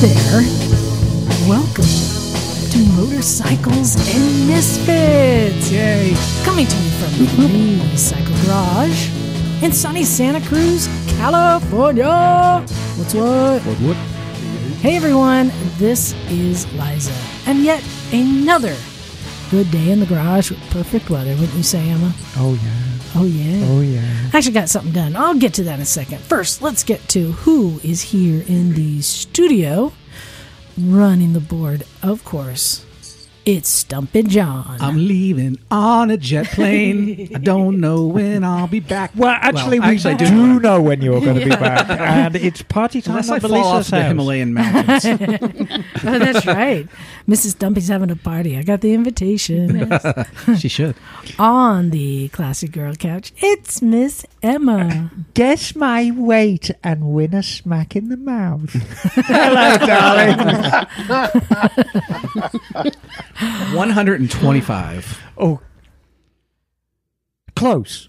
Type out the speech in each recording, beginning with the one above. there! Welcome to Motorcycles and Misfits! Yay! Coming to you from the Cycle Garage in sunny Santa Cruz, California! What's what? What? Hey everyone, this is Liza, and yet another good day in the garage with perfect weather, wouldn't you say, Emma? Oh yeah. Oh, yeah. Oh, yeah. I actually got something done. I'll get to that in a second. First, let's get to who is here in the studio. Running the board, of course, it's Stumpy John. I'm leaving on a jet plane. I don't know when I'll be back. Well, actually, we do know when you're going to be back. And it's party time. Unless I fall off the Himalayan mountains. Oh, that's right. Mrs. Dumpy's having a party. I got the invitation. She should. On the Classic Girl Couch, it's Miss Emma. Guess my weight and win a smack in the mouth. Hello, darling. 125. Oh. Close.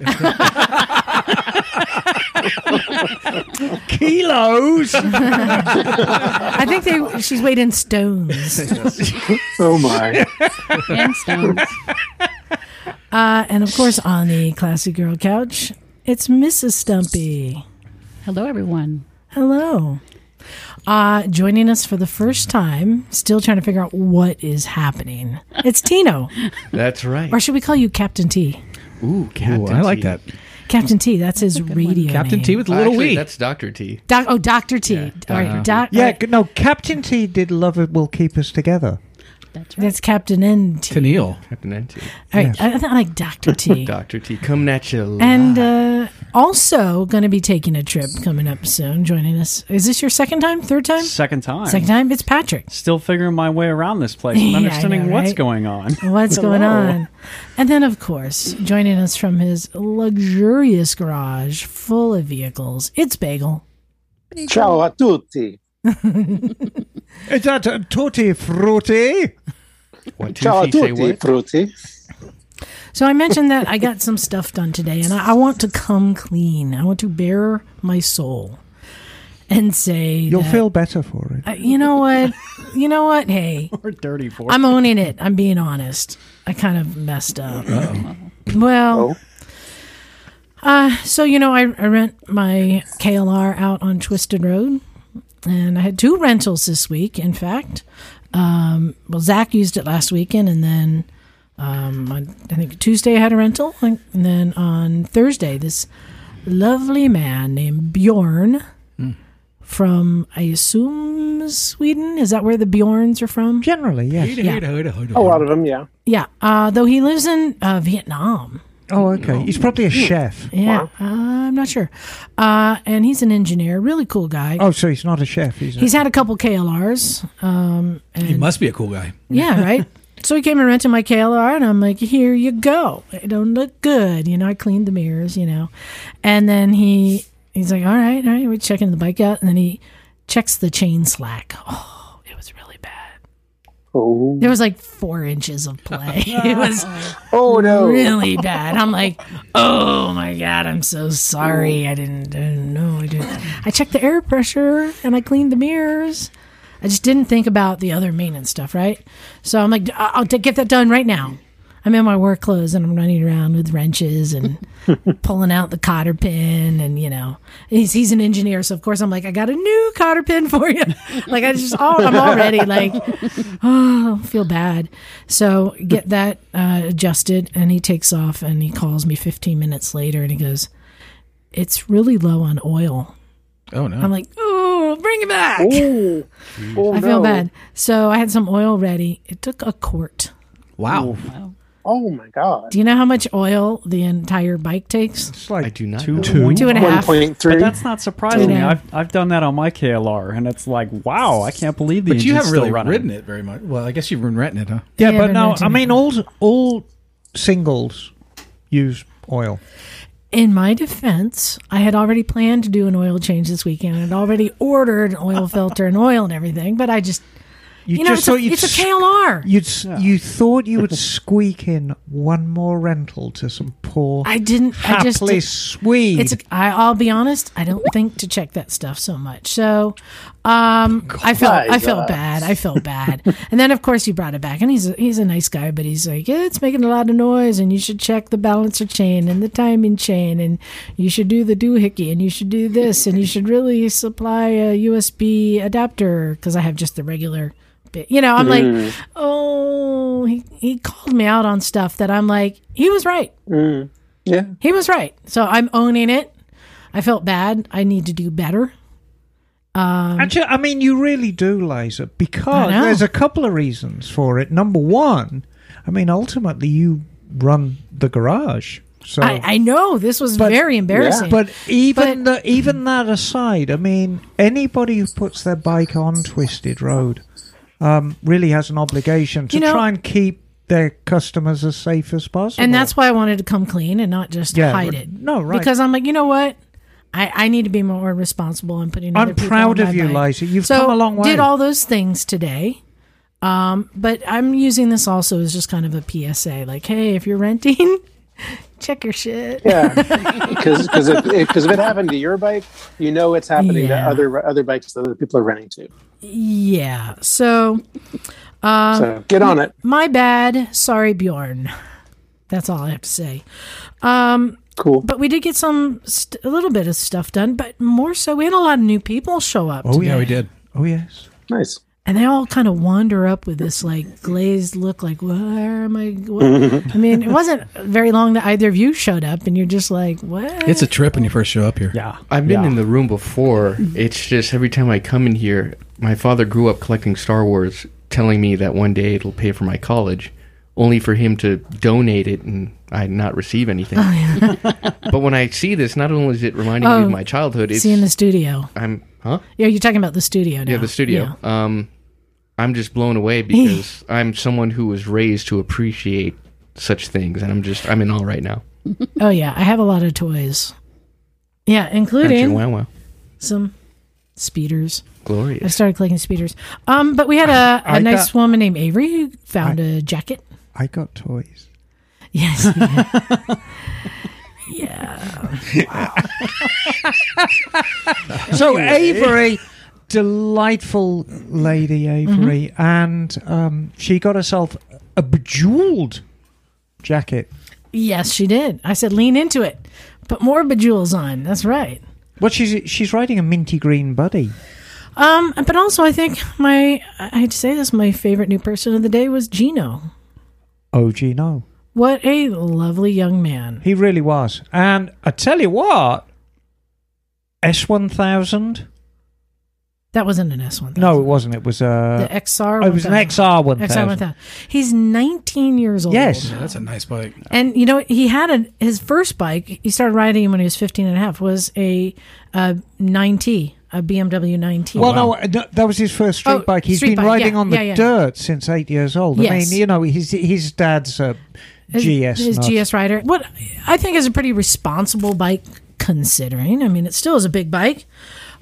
Kilos. I think she's weighed in stones. Oh my. And stones. And of course, on the Classy Girl Couch, it's Mrs. Stumpy. Hello, everyone. Hello. Joining us for the first time, still trying to figure out what is happening. It's Tino. That's right. Or should we call you Captain T? Ooh, Captain T. I like that. Captain T, that's his radio Captain name. T with little Actually, wee. That's Dr. T. Dr. T. Yeah, all right. Captain T did Love It Will Keep Us Together. That's right. That's Captain N. T. Tennille. Captain N. T. All right. Yes. I like Dr. T. Dr. T, coming at you. And also going to be taking a trip coming up soon, joining us. Is this your second time? Third time? Second time. Second time? It's Patrick. Still figuring my way around this place and understanding what's going on. What's going on. And then, of course, joining us from his luxurious garage full of vehicles, it's Bagel. Ciao a tutti. It's that tutti frutti. Ciao a tutti frutti. So I mentioned that I got some stuff done today, and I want to come clean. I want to bare my soul and say you'll feel better for it. You know what? Hey, or dirty for it. I'm owning it. I'm being honest. I kind of messed up. Uh-oh. Well. So I rent my KLR out on Twisted Road. And I had two rentals this week, in fact. Zach used it last weekend, and then I think Tuesday I had a rental. And then on Thursday, this lovely man named Bjorn from, I assume, Sweden. Is that where the Bjorns are from? Generally, yes. A lot of them, yeah. Yeah, though he lives in Vietnam. Oh, okay. He's probably a chef. Yeah, wow. I'm not sure. And he's an engineer, really cool guy. Oh, so he's not a chef. He's had a couple KLRs. He must be a cool guy. Yeah, right? So he came and rented my KLR, and I'm like, here you go. It don't look good. I cleaned the mirrors, And then he's like, all right, we're checking the bike out. And then he checks the chain slack. Oh, it was really bad. There was like 4 inches of play. It was really bad. I'm like, oh my God, I'm so sorry. I didn't know. I checked the air pressure and I cleaned the mirrors. I just didn't think about the other maintenance stuff, right? So I'm like, I'll get that done right now. I'm in my work clothes and I'm running around with wrenches and pulling out the cotter pin and, he's an engineer. So, of course, I'm like, I got a new cotter pin for you. Like, I'm already like, feel bad. So get that adjusted. And he takes off and he calls me 15 minutes later and he goes, it's really low on oil. Oh, no. I'm like, bring it back. I feel bad. So I had some oil ready. It took a quart. Wow. Oh, my God. Do you know how much oil the entire bike takes? It's like I do not two and a half. 1.3. But that's not surprising. I've done that on my KLR, and it's like, wow, I can't believe the engine's still running. But you haven't really ridden it very much. Well, I guess you've been renting it, huh? Yeah, but no, I mean, all singles use oil. In my defense, I had already planned to do an oil change this weekend. I'd already ordered an oil filter and oil and everything, but I just... It's a KLR. You thought you would squeak in one more rental to some poor, I didn't, hapless Swede. I'll be honest, I don't think to check that stuff so much. So I felt bad. And then, of course, he brought it back. And he's a nice guy, but he's like, yeah, it's making a lot of noise, and you should check the balancer chain and the timing chain, and you should do the doohickey, and you should do this, and you should really supply a USB adapter because I have just the regular bit. You know, I'm like, oh, he called me out on stuff that I'm like, he was right. Mm. Yeah. He was right. So I'm owning it. I felt bad. I need to do better. Actually, I mean, you really do, Liza, because there's a couple of reasons for it. Number one, I mean, ultimately, you run the garage. So I know this was very embarrassing. Yeah. But even that aside, I mean, anybody who puts their bike on Twisted Road really has an obligation to try and keep their customers as safe as possible. And that's why I wanted to come clean and not just hide it. No, right. Because I'm like, you know what? I need to be more responsible in putting other people on my bike. I'm proud of you, Liza. You've come a long way. Did all those things today. But I'm using this also as just kind of a PSA. Like, hey, if you're renting, check your shit. Yeah, because if it happened to your bike, you know it's happening to other bikes that other people are renting to. Yeah. So get on it. My bad. Sorry, Bjorn. That's all I have to say. Cool. But we did get a little bit of stuff done, but more so, we had a lot of new people show up. Oh, yeah, we did. Oh, yes. Nice. And they all kind of wander up with this, like, glazed look, like, where am I? I mean, it wasn't very long that either of you showed up, and you're just like, what? It's a trip when you first show up here. Yeah. I've been in the room before. It's just every time I come in here, my father grew up collecting Star Wars, telling me that one day it'll pay for my college, only for him to donate it and I not receive anything. Oh, yeah. But when I see this, not only is it reminding me of my childhood, it's in the studio. Yeah, you're talking about the studio now. Yeah, the studio. Yeah. I'm just blown away because I'm someone who was raised to appreciate such things, and I'm in awe right now. Oh yeah, I have a lot of toys. Yeah, including some speeders. Glorious. I started collecting speeders. But we had a nice woman named Avery who found a jacket. I got toys. Yes. Yeah. Wow. So Avery, delightful lady Avery, and she got herself a bejeweled jacket. Yes, she did. I said, lean into it. Put more bejewels on. That's right. Well, she's riding a minty green buddy. But also, I think I hate to say this, my favorite new person of the day was Gino. Oh, Gino. What a lovely young man. He really was. And I tell you what, S1000. That wasn't an S1000. No, it wasn't. It was the XR1000. It was an XR1000. XR1000. He's 19 years old. Yes. Yeah, that's a nice bike. And, you know, he had his first bike, he started riding when he was 15 and a half, was a 9T. A BMW 9T. Well, no, that was his first street bike. He's been riding on the dirt since 8 years old. Yes. I mean, you know, his dad's a GS. His GS rider. What I think is a pretty responsible bike, considering. I mean, it still is a big bike,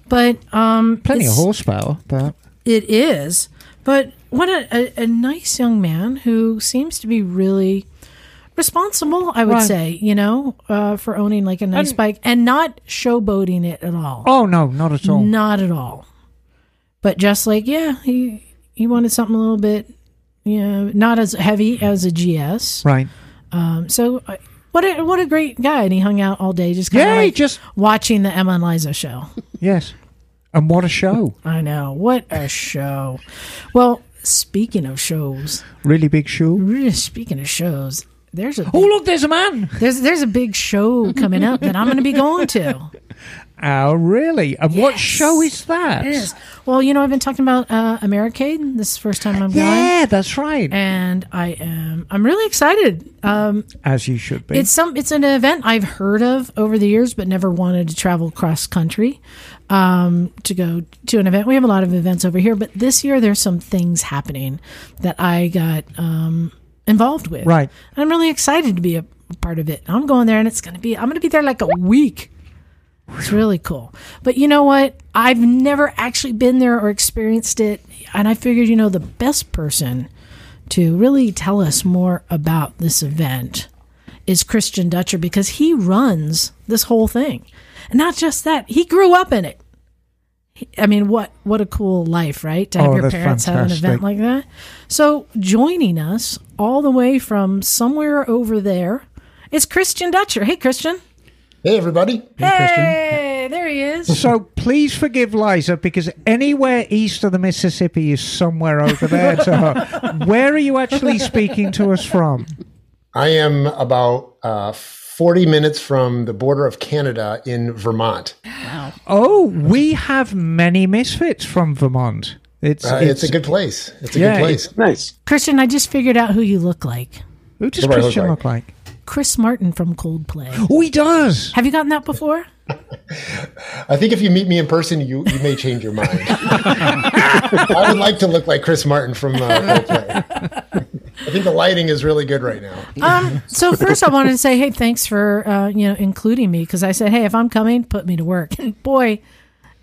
but plenty of horsepower. But it is. But what a nice young man who seems to be really responsible, I would say, you know, for owning like a nice bike and not showboating it at all. Oh, no, not at all. Not at all. But just like, yeah, he wanted something a little bit, you know, not as heavy as a GS. Right. So what a great guy. And he hung out all day just kind of watching the Emma and Liza show. Yes. And what a show. I know. What a show. Well, speaking of shows. Really big show? Speaking of shows. Look, there's a man. There's a big show coming up that I'm going to be going to. Oh, really? And what show is that? It is. Well, you know, I've been talking about Americade. This is the first time I'm going. Yeah, that's right. And I'm really excited. As you should be. It's an event I've heard of over the years, but never wanted to travel cross country to go to an event. We have a lot of events over here, but this year there's some things happening that I got involved with. Right. And I'm really excited to be a part of it. I'm going there and I'm going to be there like a week. It's really cool. But you know what? I've never actually been there or experienced it. And I figured, you know, the best person to really tell us more about this event is Christian Dutcher, because he runs this whole thing. And not just that, he grew up in it. I mean, what a cool life, right? To have your parents have an event like that. So joining us all the way from somewhere over there is Christian Dutcher. Hey, Christian. Hey, everybody. Hey, there he is. So please forgive Liza, because anywhere east of the Mississippi is somewhere over there to her. Where are you actually speaking to us from? I am about 40 minutes from the border of Canada in Vermont. Wow. Oh, we have many misfits from Vermont. It's a good place. It's nice. Christian, I just figured out who you look like. Who does Christian look like? Chris Martin from Coldplay. Oh, he does. Have you gotten that before? I think if you meet me in person, you may change your mind. I would like to look like Chris Martin from Coldplay. I think the lighting is really good right now. So first I wanted to say, hey, thanks for including me, because I said, hey, if I'm coming, put me to work. And boy,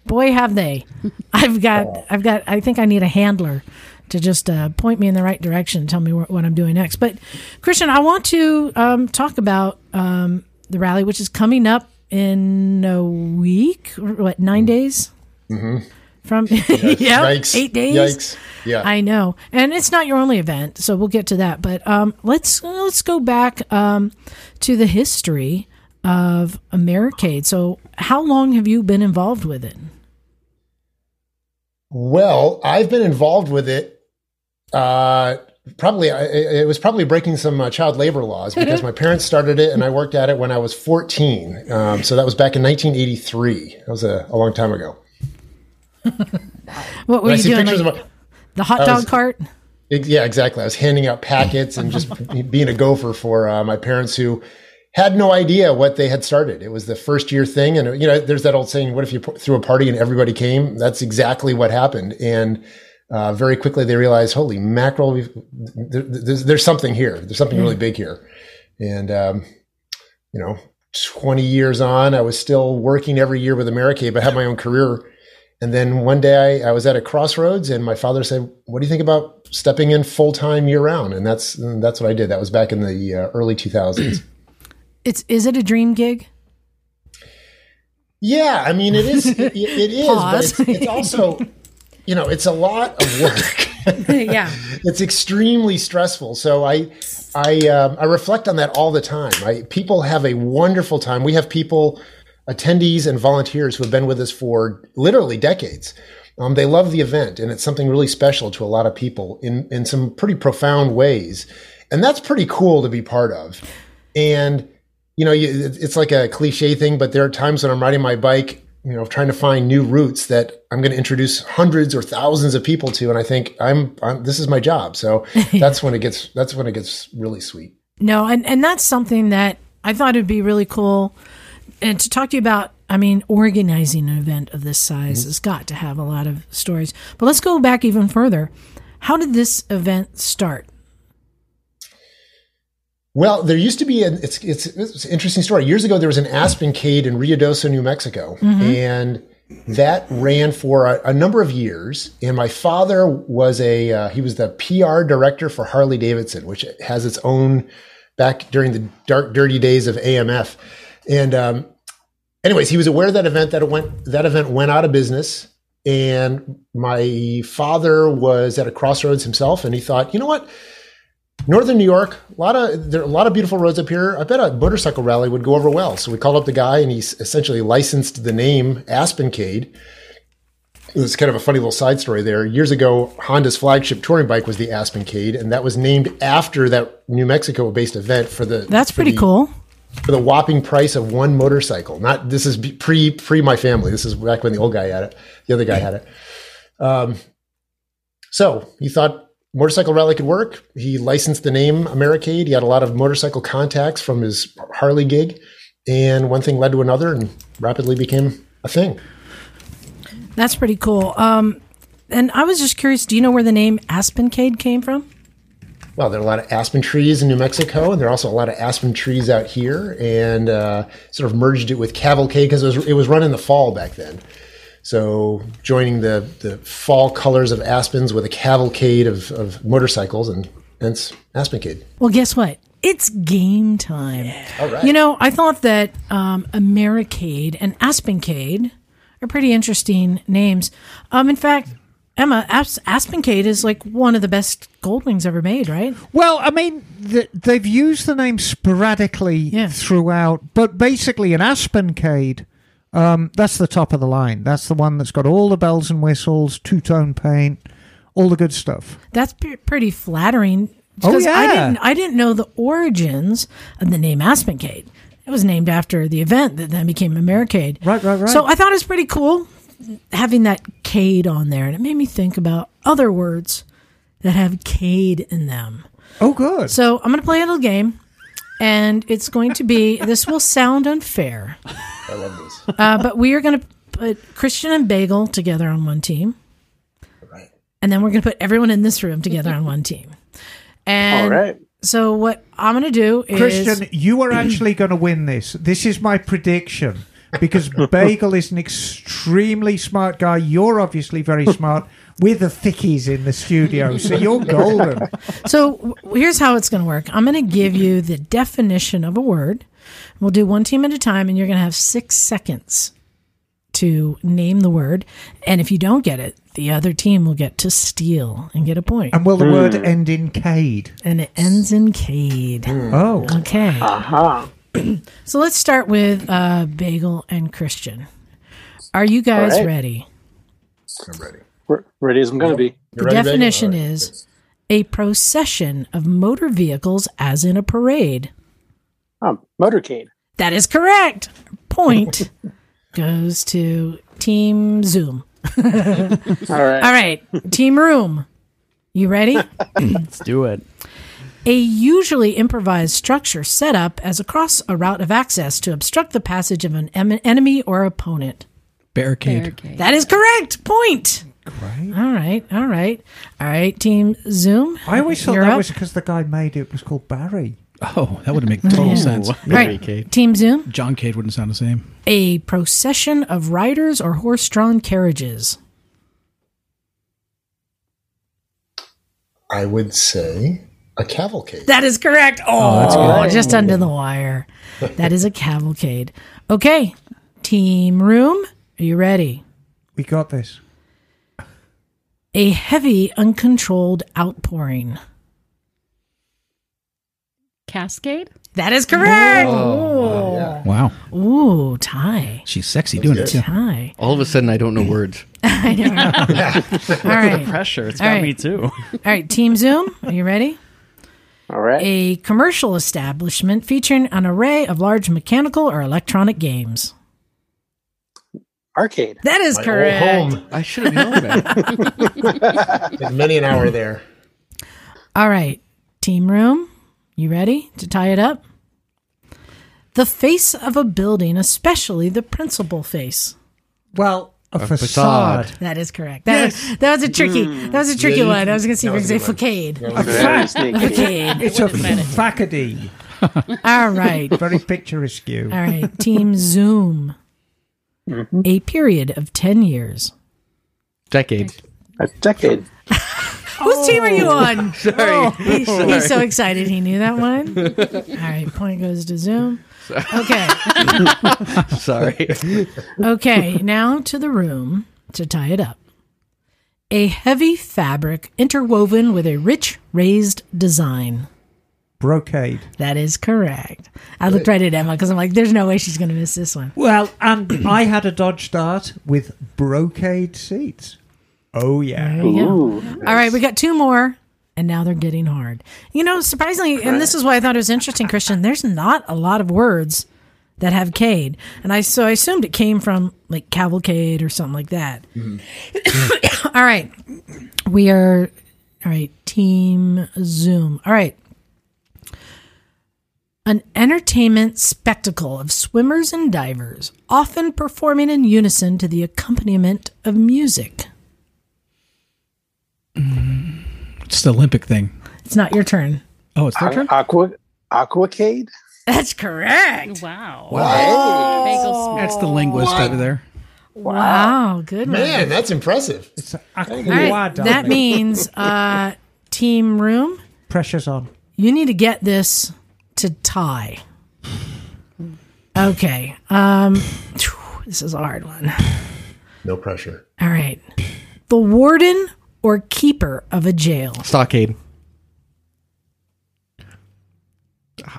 have they. I think I need a handler to just point me in the right direction and tell me what I'm doing next. But, Christian, I want to talk about the rally, which is coming up in a week, 9 days? Mm-hmm. From yes. Yeah, yikes. 8 days. Yikes. Yeah, I know. And it's not your only event, so we'll get to that. But let's go back to the history of Americade. So how long have you been involved with it? Well, I've been involved with it. It was probably breaking some child labor laws, because my parents started it and I worked at it when I was 14. So that was back in 1983. That was a long time ago. What were you doing? The hot dog cart? Yeah, exactly. I was handing out packets and just being a gopher for my parents, who had no idea what they had started. It was the first year thing. And, you know, there's that old saying, what if you threw a party and everybody came? That's exactly what happened. And very quickly they realized, holy mackerel, there's something here. There's something really big here. And, 20 years on, I was still working every year with Americade, but had my own career. And then one day I was at a crossroads and my father said, what do you think about stepping in full-time year-round? And that's what I did. That was back in the early 2000s. Is it a dream gig? Yeah, I mean, it is. It is, but it's also, it's a lot of work. Yeah, it's extremely stressful. So I reflect on that all the time. People have a wonderful time. We have people, attendees and volunteers, who have been with us for literally decades. They love the event, and it's something really special to a lot of people in some pretty profound ways, and that's pretty cool to be part of. And it's like a cliche thing, but there are times when I'm riding my bike, trying to find new routes that I'm going to introduce hundreds or thousands of people to, and I think this is my job. So that's when it gets really sweet. No, and that's something that I thought would be really cool, and to talk to you about. I mean, organizing an event of this size has got to have a lot of stories. But let's go back even further. How did this event start? Well, there used to be it's an interesting story. Years ago, there was an Aspencade in Ruidoso, New Mexico, and that ran for a number of years. And my father was he was the PR director for Harley-Davidson, which has its own, back during the dark, dirty days of AMF. And anyways, he was aware of that event. That event went out of business. And my father was at a crossroads himself, and he thought, you know what? Northern New York, there are a lot of beautiful roads up here. I bet a motorcycle rally would go over well. So we called up the guy, and he essentially licensed the name Aspencade. It was kind of a funny little side story there. Years ago, Honda's flagship touring bike was the Aspencade, and that was named after that New Mexico-based event for the. That's pretty cool. For the whopping price of one motorcycle. This is pre my family. This is back when the old guy had it. The other guy had it. So he thought motorcycle rally could work. He licensed the name Americade. He had a lot of motorcycle contacts from his Harley gig, and one thing led to another and rapidly became a thing. That's pretty cool. And I was just curious, do you know where the name Aspencade came from? well, there are a lot of aspen trees in New Mexico, and there are also a lot of aspen trees out here, and sort of merged it with Cavalcade because it was run in the fall back then. So joining the fall colors of aspens with a cavalcade of motorcycles, and hence Aspencade. Well, guess what? It's game time. Yeah. All right. You know, I thought that Americade and Aspencade are pretty interesting names. In fact, Emma, Aspencade is like one of the best Goldwings ever made, right? Well, I mean, they've used the name sporadically throughout, but basically an Aspencade, that's the top of the line. That's the one that's got all the bells and whistles, two-tone paint, all the good stuff. That's pretty flattering. Oh, yeah. I didn't know the origins of the name Aspencade. It was named after the event that then became Americade. Right. So I thought it was pretty cool having that cade on there. And it made me think about other words that have cade in them. Oh, good. So I'm going to play a little game. And it's going to be, this will sound unfair. I love this. But we are going to put Christian and Bagel together on one team. Right. And then we're going to put everyone in this room together on one team. And all right. So what I'm going to do is... Christian, you are actually going to win this. This is my prediction. Because Bagel is an extremely smart guy. You're obviously very smart. We're the thickies in the studio, so you're golden. So here's how it's going to work. I'm going to give you the definition of a word. We'll do one team at a time, and you're going to have 6 seconds to name the word. And if you don't get it, the other team will get to steal and get a point. And will the word end in cade? And it ends in cade. Oh. Okay. Uh-huh. So let's start with Bagel and Christian. Are you guys ready? I'm ready. We're ready as I'm going to be. The definition is a procession of motor vehicles as in a parade. Motorcade. That is correct. Point goes to Team Zoom. All right. Team Room. You ready? Let's do it. A usually improvised structure set up as across a route of access to obstruct the passage of an enemy or opponent. Barricade. That is correct. Point. Great. All right. Team Zoom. I always thought that was because the guy made it was called Barry. Oh, that would make total sense. Right. Team Zoom. John Cade wouldn't sound the same. A procession of riders or horse-drawn carriages. I would say... a cavalcade. That is correct. Oh, just under the wire. That is a cavalcade. Okay. Team Room, are you ready? We got this. A heavy, uncontrolled outpouring. Cascade? That is correct. Oh, yeah. Wow. Ooh, tie. She's sexy doing it. Tie. All of a sudden, I don't know words. I know. All right. The pressure. It's got me too. All right. Team Zoom, are you ready? All right. A commercial establishment featuring an array of large mechanical or electronic games. Arcade. That is correct. Home. I should have known that. There's many an hour there. All right. Team Room, you ready to tie it up? The face of a building, especially the principal face. Well, a facade. That is correct. That was a tricky one. I was going to say, for example, facade. It's a facade. All right. Very picturesque. All right. Team Zoom. Mm-hmm. A period of 10 years. Decade. A decade. Whose team are you on? Sorry. He's so excited he knew that one. All right. Point goes to Zoom. Sorry. Okay. Sorry. Okay. Now to the room to tie it up. A heavy fabric interwoven with a rich raised design. Brocade. That is correct. I looked right at Emma because I'm like, there's no way she's going to miss this one. Well, and I had a Dodge Dart with brocade seats. Oh, yeah. Ooh, nice. All right, we got two more, and now they're getting hard. You know, surprisingly, and this is why I thought it was interesting, Christian, there's not a lot of words that have cade. And so I assumed it came from, like, cavalcade or something like that. Mm-hmm. All right, Team Zoom. All right. An entertainment spectacle of swimmers and divers, often performing in unison to the accompaniment of music. It's the Olympic thing. It's not your turn. Oh, it's their turn? Aquacade? That's correct. Wow. Wow. Bagel. That's the linguist over there. Wow. Good one. Man, that's impressive. It's right. That means team room. Pressure's on. You need to get this to tie. Okay. This is a hard one. No pressure. All right. The warden or keeper of a jail? Stockade. Ah,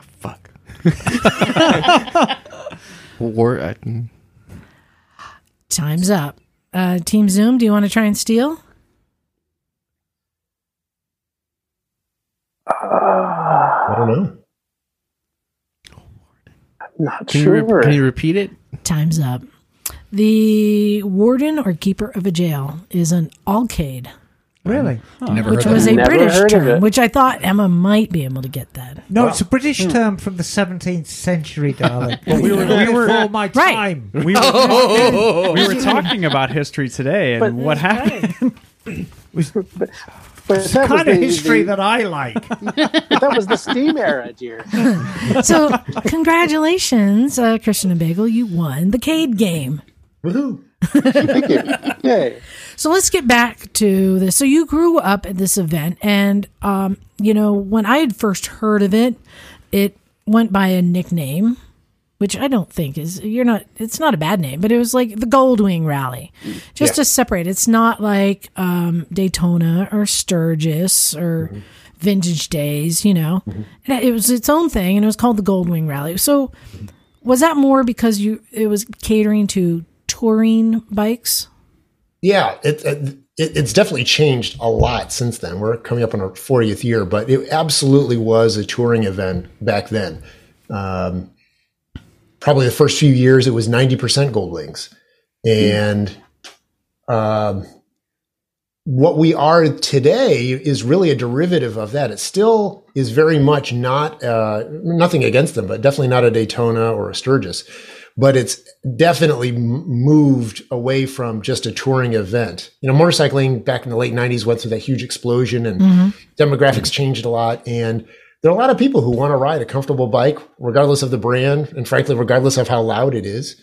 oh, fuck. Time's up. Team Zoom, do you want to try and steal? I don't know. Not sure. Can you repeat it? Time's up. The warden or keeper of a jail is an alcade. Really? Oh. Which was a British term, which I thought Emma might be able to get that. No, it's a British term from the 17th century, darling. Well, we were before my time. Right. We were talking about history today and but what happened. But it's the kind of history that I like. But that was the steam era, dear. So, congratulations, Christian and Bagel. You won the Cade game. Woohoo. Thank you. Yay. So, let's get back to this. So, you grew up at this event, and, you know, when I had first heard of it, it went by a nickname, which I don't think is, it's not a bad name, but it was like the Goldwing Rally. Just to separate. It's not like Daytona or Sturgis or Vintage Days, you know. Mm-hmm. And it was its own thing, and it was called the Goldwing Rally. So was that more because it was catering to touring bikes? Yeah, it's definitely changed a lot since then. We're coming up on our 40th year, but it absolutely was a touring event back then. Probably the first few years, it was 90% Goldwings. And what we are today is really a derivative of that. It still is very much not, nothing against them, but definitely not a Daytona or a Sturgis. But it's definitely moved away from just a touring event. You know, motorcycling back in the late 90s went through that huge explosion and demographics changed a lot. And there are a lot of people who want to ride a comfortable bike, regardless of the brand, and frankly, regardless of how loud it is,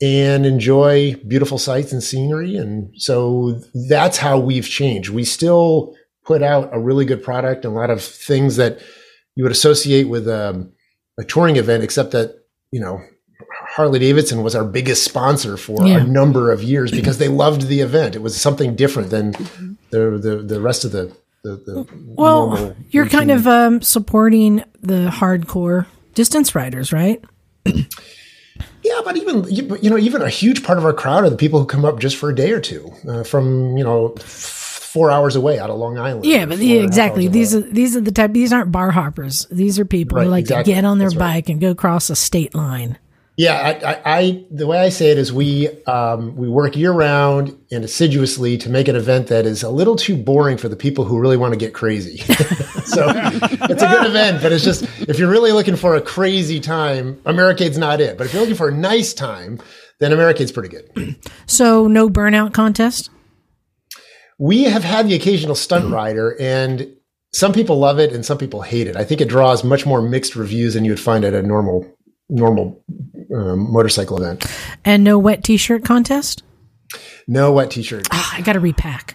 and enjoy beautiful sights and scenery. And so that's how we've changed. We still put out a really good product and a lot of things that you would associate with a touring event, except that, you know, Harley-Davidson was our biggest sponsor for a number of years because they loved the event. It was something different than the rest of the well, you're routine. Kind of supporting the hardcore distance riders, right? Yeah, but even a huge part of our crowd are the people who come up just for a day or two from 4 hours away out of Long Island. Yeah, but exactly. These are the type. These aren't bar hoppers. These are people who to get on their bike and go cross a state line. Yeah, I the way I say it is we work year-round and assiduously to make an event that is a little too boring for the people who really want to get crazy. So it's a good event, but it's just, if you're really looking for a crazy time, Americade's not it. But if you're looking for a nice time, then Americade's pretty good. So no burnout contest? We have had the occasional stunt rider, and some people love it and some people hate it. I think it draws much more mixed reviews than you would find at a normal motorcycle event. And no wet t-shirt contest? No wet t-shirt. Oh, I got to repack.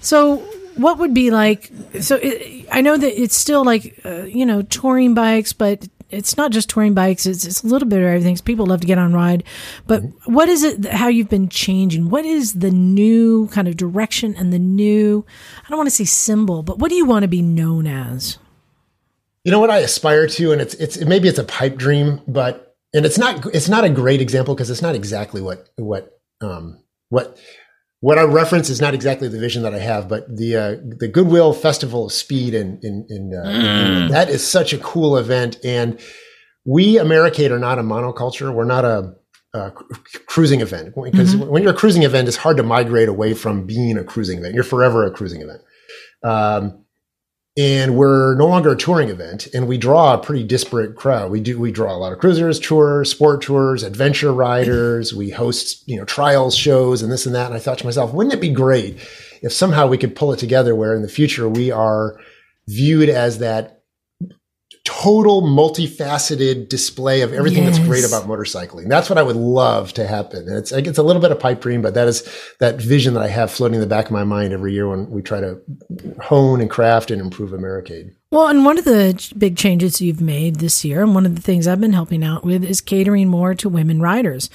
So what would be like, I know that it's still like, touring bikes, but it's not just touring bikes. It's a little bit of everything. People love to get on ride, but what is it, how you've been changing? What is the new kind of direction and the new, I don't want to say symbol, but what do you want to be known as? You know what I aspire to, and maybe it's a pipe dream, but, and it's not a great example because it's not exactly what I reference is not exactly the vision that I have, but the Goodwill Festival of Speed in that is such a cool event. And we, Americade, are not a monoculture. We're not a cruising event because when you're a cruising event, it's hard to migrate away from being a cruising event. You're forever a cruising event. And we're no longer a touring event, and we draw a pretty disparate crowd. We draw a lot of cruisers, tours, sport tours, adventure riders. We host, trials shows and this and that. And I thought to myself, wouldn't it be great if somehow we could pull it together where in the future we are viewed as that total multifaceted display of everything that's great about motorcycling. That's what I would love to happen. And it's a little bit of pipe dream, but that is that vision that I have floating in the back of my mind every year when we try to hone and craft and improve Americade. Well, and one of the big changes you've made this year, and one of the things I've been helping out with, is catering more to women riders,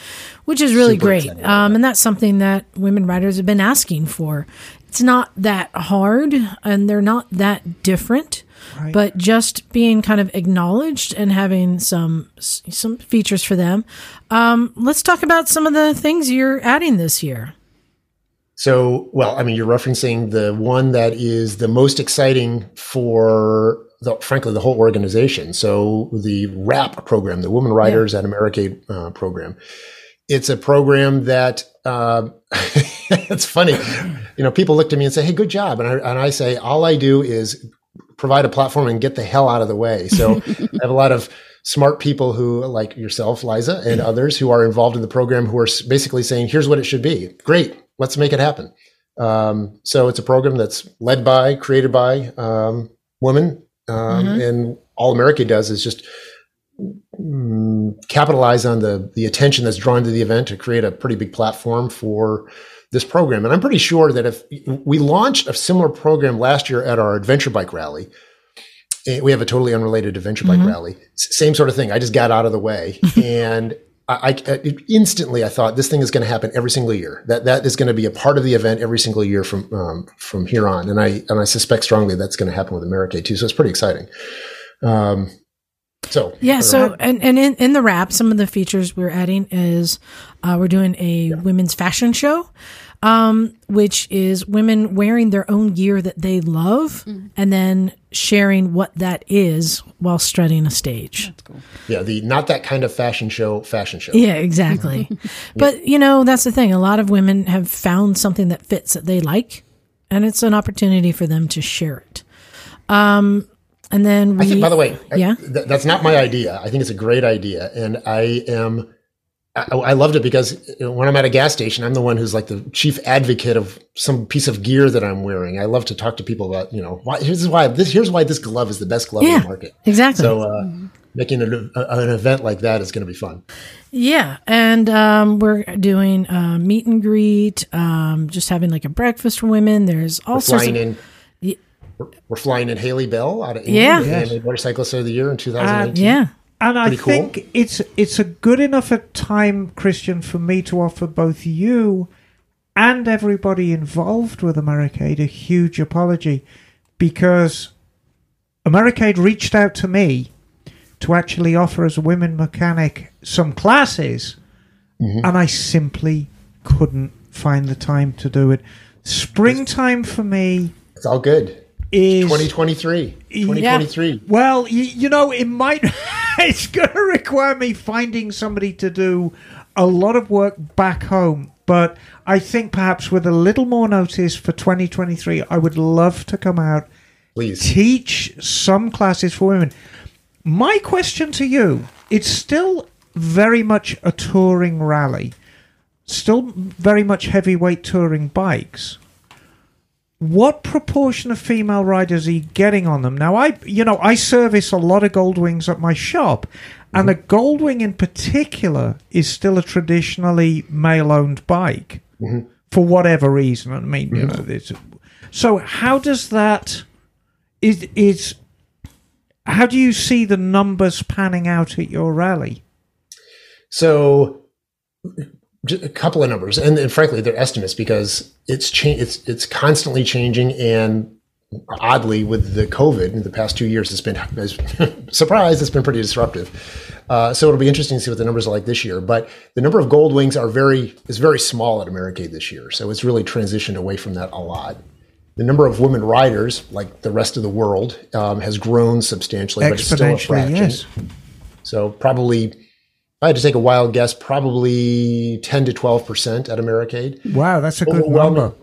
which is really great. And that's something that women riders have been asking for. It's not that hard, and they're not that different. Right. But just being kind of acknowledged and having some features for them. Let's talk about some of the things you're adding this year. So, you're referencing the one that is the most exciting for, frankly, the whole organization. So the WRAP program, the Women Riders at Americade program. It's a program that it's funny. People look to me and say, hey, good job. And I say, all I do is provide a platform and get the hell out of the way. So I have a lot of smart people who, like yourself, Liza, and others who are involved in the program, who are basically saying, here's what it should be. Great. Let's make it happen. So it's a program that's led by, created by women. And all America does is just capitalize on the attention that's drawn to the event to create a pretty big platform for this program. And I'm pretty sure that if we launched a similar program last year at our adventure bike rally, we have a totally unrelated adventure bike rally, same sort of thing. I just got out of the way. And I instantly thought, this thing is going to happen every single year. That is going to be a part of the event every single year from here on. And I suspect strongly that's going to happen with Americade too. So it's pretty exciting. So in the wrap, some of the features we're adding is we're doing a women's fashion show, which is women wearing their own gear that they love and then sharing what that is while strutting a stage. That's cool. Yeah, the not that kind of fashion show. Yeah, exactly. But, that's the thing. A lot of women have found something that fits that they like, and it's an opportunity for them to share it. And then I think, by the way, that's not my idea. I think it's a great idea. And I loved it because when I'm at a gas station, I'm the one who's like the chief advocate of some piece of gear that I'm wearing. I love to talk to people about, here's why this glove is the best glove in the market. Exactly. So making an event like that is going to be fun. Yeah. And we're doing meet and greet, just having like a breakfast for women. There's all sorts of... We're flying in Haley Bell out of England, and Motorcyclist of the Year in 2019. And pretty I think cool. It's a good enough a time, Christian, for me to offer both you and everybody involved with Americade a huge apology, because Americade reached out to me to actually offer as a women mechanic some classes, and I simply couldn't find the time to do it. Springtime for me. It's all good. Is 2023. Yeah. Well, it might. It's going to require me finding somebody to do a lot of work back home. But I think perhaps with a little more notice for 2023, I would love to come out, please teach some classes for women. My question to you: it's still very much a touring rally, still very much heavyweight touring bikes. What proportion of female riders are you getting on them? Now, I service a lot of Goldwings at my shop, and the Goldwing in particular is still a traditionally male-owned bike for whatever reason. I mean, so how does that is? How do you see the numbers panning out at your rally? So, a couple of numbers, and frankly, they're estimates because it's constantly changing. And oddly, with the COVID in the past 2 years, it's been surprise. It's been pretty disruptive. So it'll be interesting to see what the numbers are like this year. But the number of Goldwings is very small at Americade this year. So it's really transitioned away from that a lot. The number of women riders, like the rest of the world, has grown substantially, but it's still a fraction. Yes. So probably. I had to take a wild guess, probably 10 to 12% at Americade. Wow, that's a good number.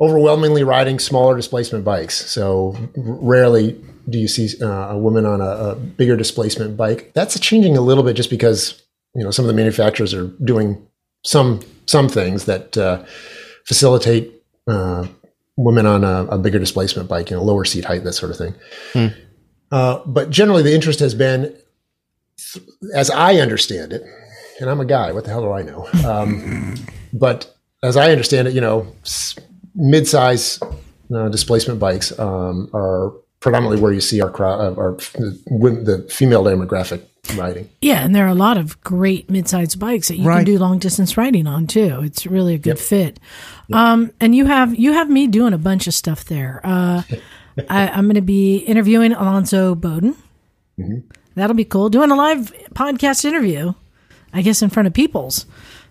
overwhelmingly riding smaller displacement bikes. So rarely do you see a woman on a bigger displacement bike. That's changing a little bit just because, you know, some of the manufacturers are doing some things that facilitate women on a bigger displacement bike, you know, lower seat height, that sort of thing. Mm. But generally the interest has been, as I understand it, and I'm a guy, what the hell do I know? But as I understand it, you know, mid-size displacement bikes are predominantly where you see our crowd, the female demographic riding. Yeah, and there are a lot of great mid-size bikes that you can do long-distance riding on too. It's really a good fit. Yep. And you have me doing a bunch of stuff there. I'm going to be interviewing Alonzo Bowden. Mm-hmm. That'll be cool. Doing a live podcast interview, I guess, in front of peoples.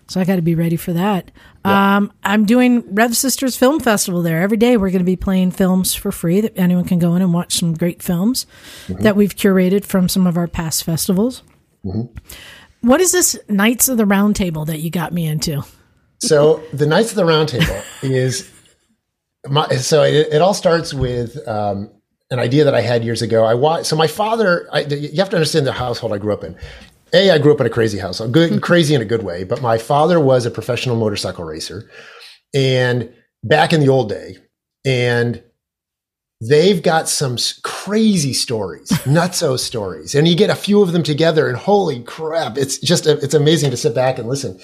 So I got to be ready for that. Yeah. I'm doing Rev Sisters Film Festival there. Every day we're going to be playing films for free that anyone can go in and watch some great films that we've curated from some of our past festivals. Mm-hmm. What is this Knights of the Round Table that you got me into? So the Knights of the Round Table is... So it all starts with an idea that I had years ago. So my father, you have to understand the household I grew up in. I grew up in a crazy household, crazy in a good way, but my father was a professional motorcycle racer, and back in the old day, and they've got some crazy stories, nutso stories, and you get a few of them together, and holy crap, it's amazing to sit back and listen.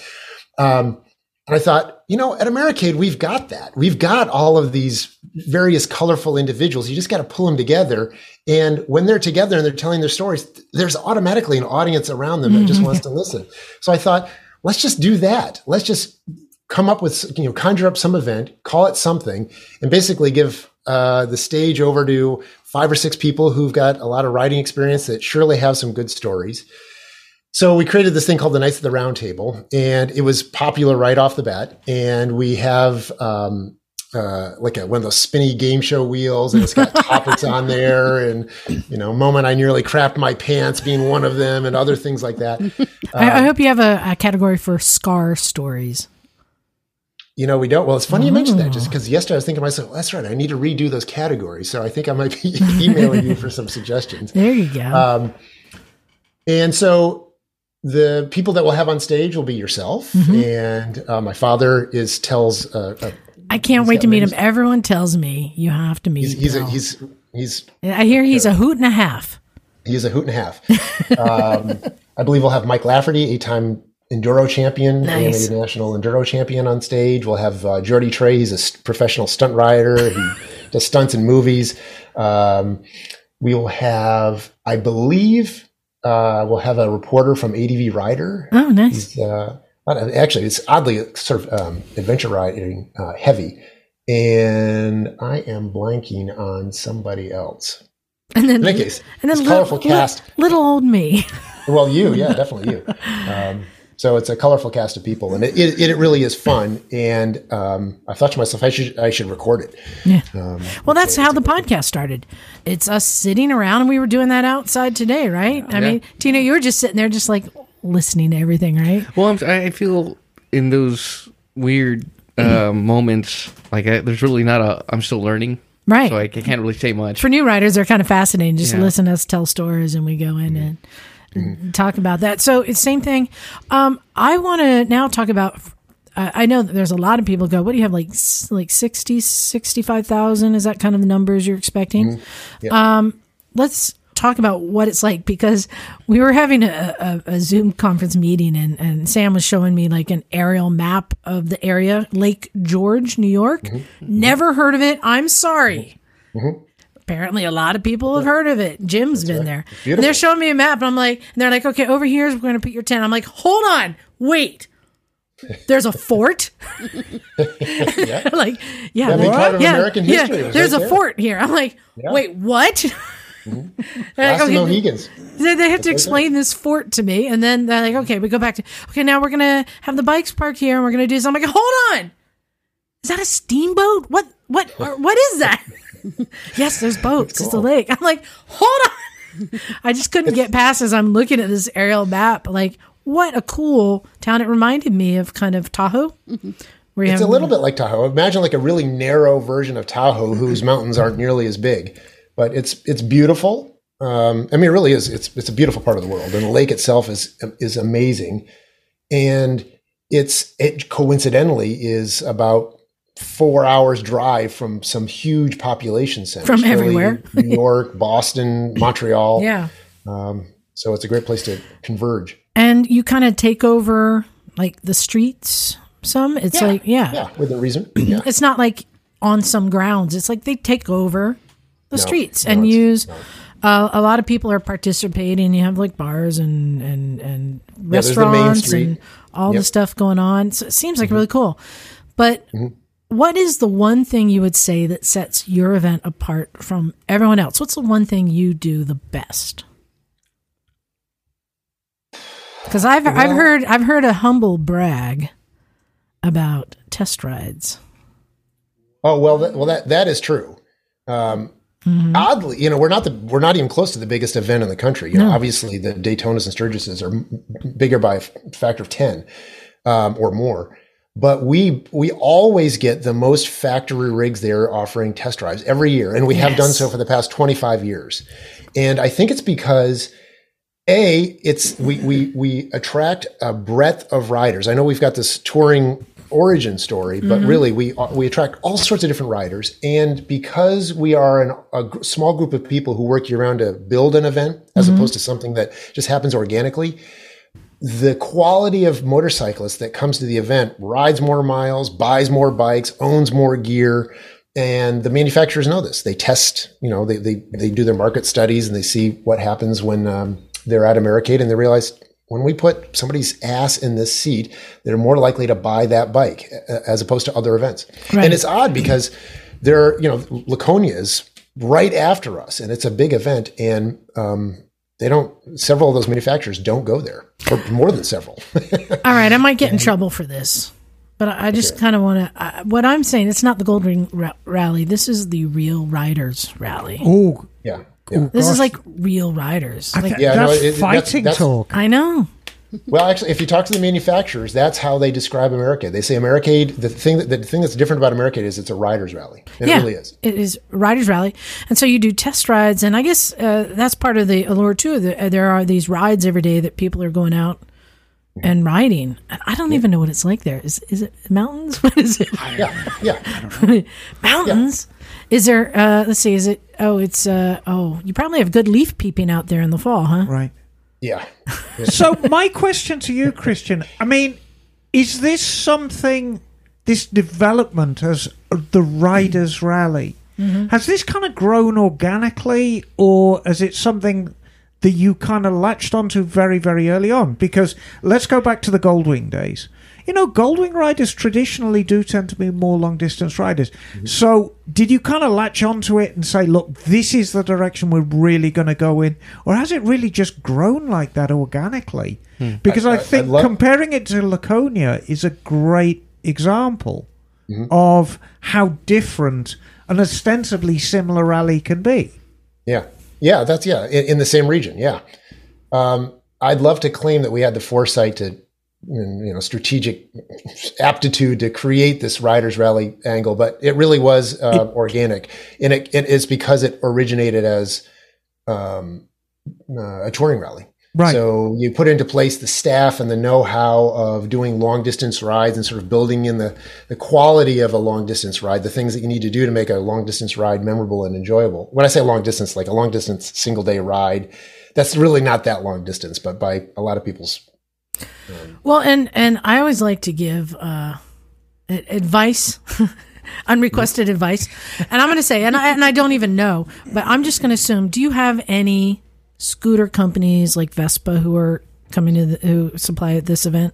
And I thought, you know, at Americade, we've got that. We've got all of these various colorful individuals. You just got to pull them together. And when they're together and they're telling their stories, there's automatically an audience around them that just wants to listen. So I thought, let's just do that. Let's just come up with, you know, conjure up some event, call it something, and basically give the stage over to 5 or 6 people who've got a lot of riding experience that surely have some good stories. So we created this thing called the Knights of the Round Table, and it was popular right off the bat. And we have one of those spinny game show wheels, and it's got topics on there, and, you know, moment I nearly crapped my pants being one of them, and other things like that. I hope you have a category for scar stories. You know, we don't. Well, it's funny you mentioned that, just because yesterday I was thinking to myself, well, that's right, I need to redo those categories. So I think I might be emailing you for some suggestions. There you go. And so... the people that we'll have on stage will be yourself, and my father tells. I can't wait to meet him. Everyone tells me you have to meet him. I hear he's a hoot and a half. He's a hoot and a half. I believe we'll have Mike Lafferty, a-time enduro champion, AMA national enduro champion, on stage. We'll have Jordy Trey. He's a professional stunt rider. He does stunts in movies. We will have, I believe. We'll have a reporter from ADV Rider. Oh, nice. He's, actually, it's oddly sort of adventure riding heavy. And I am blanking on somebody else. And then, in any case, it's a colorful cast. Little old me. Well, you. Yeah, definitely you. So it's a colorful cast of people. And it really is fun. And I thought to myself, I should record it. Yeah. Well, that's how the podcast started. It's us sitting around, and we were doing that outside today, right? Yeah. I mean, Tina, you were just sitting there just like listening to everything, right? Well, I feel in those weird moments, like there's really not I'm still learning. Right. So I can't really say much. For new writers, they're kind of fascinating. Just listen to us tell stories, and we go in and... talk about that. So it's same thing. I want to now talk about, I know that there's a lot of people go, what do you have, like 60, 65,000? Is that kind of the numbers you're expecting? Yeah. Let's talk about what it's like, because we were having a Zoom conference meeting, and Sam was showing me like an aerial map of the area, Lake George, New York. Never heard of it. I'm sorry. Apparently, a lot of people have heard of it. Jim's been there. And they're showing me a map, and I'm like, and they're like, okay, over here is we're going to put your tent. I'm like, hold on, wait. There's a fort. Like, American history. Yeah, there's a fort here. I'm like, wait, what? Like, okay, they have to explain this fort to me, and then they're like, okay, we go back to now we're gonna have the bikes parked here, and we're gonna do this. I'm like, hold on, is that a steamboat? What is that? Yes, there's boats. Cool. It's a lake. I'm like, hold on. I just couldn't get past as I'm looking at this aerial map. Like, what a cool town. It reminded me of kind of Tahoe, It's a little bit like Tahoe. Imagine like a really narrow version of Tahoe whose mountains aren't nearly as big. But it's beautiful. I mean, it really is. It's a beautiful part of the world. And the lake itself is amazing. And it coincidentally is about 4 hours drive from some huge population centers. From Philly, everywhere. New York, Boston, Montreal. Yeah. So it's a great place to converge. And you kind of take over like the streets some. It's Yeah, with a reason. Yeah. It's not like on some grounds. It's like they take over the streets and use... a lot of people are participating. You have like bars and restaurants and all the stuff going on. So it seems like really cool. But what is the one thing you would say that sets your event apart from everyone else? What's the one thing you do the best? Because I've heard a humble brag about test rides. Oh well, that is true. Oddly, we're not even close to the biggest event in the country. You know, obviously the Daytonas and Sturgises are bigger by a factor of 10 or more. But we always get the most factory rigs there offering test drives every year, and we have done so for the past 25 years. And I think it's because we attract a breadth of riders. I know we've got this touring origin story, but really we attract all sorts of different riders. And because we are a small group of people who work year round to build an event, as opposed to something that just happens organically, the quality of motorcyclists that comes to the event rides more miles, buys more bikes, owns more gear. And the manufacturers know this. They test, they do their market studies and they see what happens when they're at Americade, and they realize when we put somebody's ass in this seat, they're more likely to buy that bike as opposed to other events. Right. And it's odd because Laconia is right after us, and it's a big event, and several of those manufacturers don't go there, or more than several. All right. I might get in trouble for this, but I just kind of want to, what I'm saying, it's not the Gold Ring rally. This is the Real Riders Rally. Oh, yeah. Yeah. This is like real riders. Like, that's talk. I know. Well, actually, if you talk to the manufacturers, that's how they describe Americade. They say Americade, the thing that's different about Americade is it's a riders rally. And it really is. It is riders rally. And so you do test rides. And I guess that's part of the allure, too. There are these rides every day that people are going out and riding. And I don't even know what it's like there. Is it mountains? What is it? Yeah. I don't know. Mountains? Yeah. Is there, let's see, you probably have good leaf peeping out there in the fall, huh? Right. Yeah. So my question to you, Christian, I mean, is this something, this development as the Riders Rally, has this kind of grown organically, or is it something that you kind of latched onto very, very early on? Because let's go back to the Goldwing days. Goldwing riders traditionally do tend to be more long-distance riders. So did you kind of latch onto it and say, look, this is the direction we're really going to go in? Or has it really just grown like that organically? Because I think comparing it to Laconia is a great example of how different an ostensibly similar rally can be. Yeah. Yeah, that's, in the same region, I'd love to claim that we had the foresight to... strategic aptitude to create this Riders Rally angle, but it really was organic, and it is because it originated as a touring rally. Right. So you put into place the staff and the know-how of doing long distance rides, and sort of building in the quality of a long distance ride, the things that you need to do to make a long distance ride memorable and enjoyable. When I say long distance, like a long distance single day ride, that's really not that long distance, but by a lot of people's. Well, and I always like to give advice, unrequested advice, and I'm going to say, and I don't even know, but I'm just going to assume. Do you have any scooter companies like Vespa who are coming who supply this event?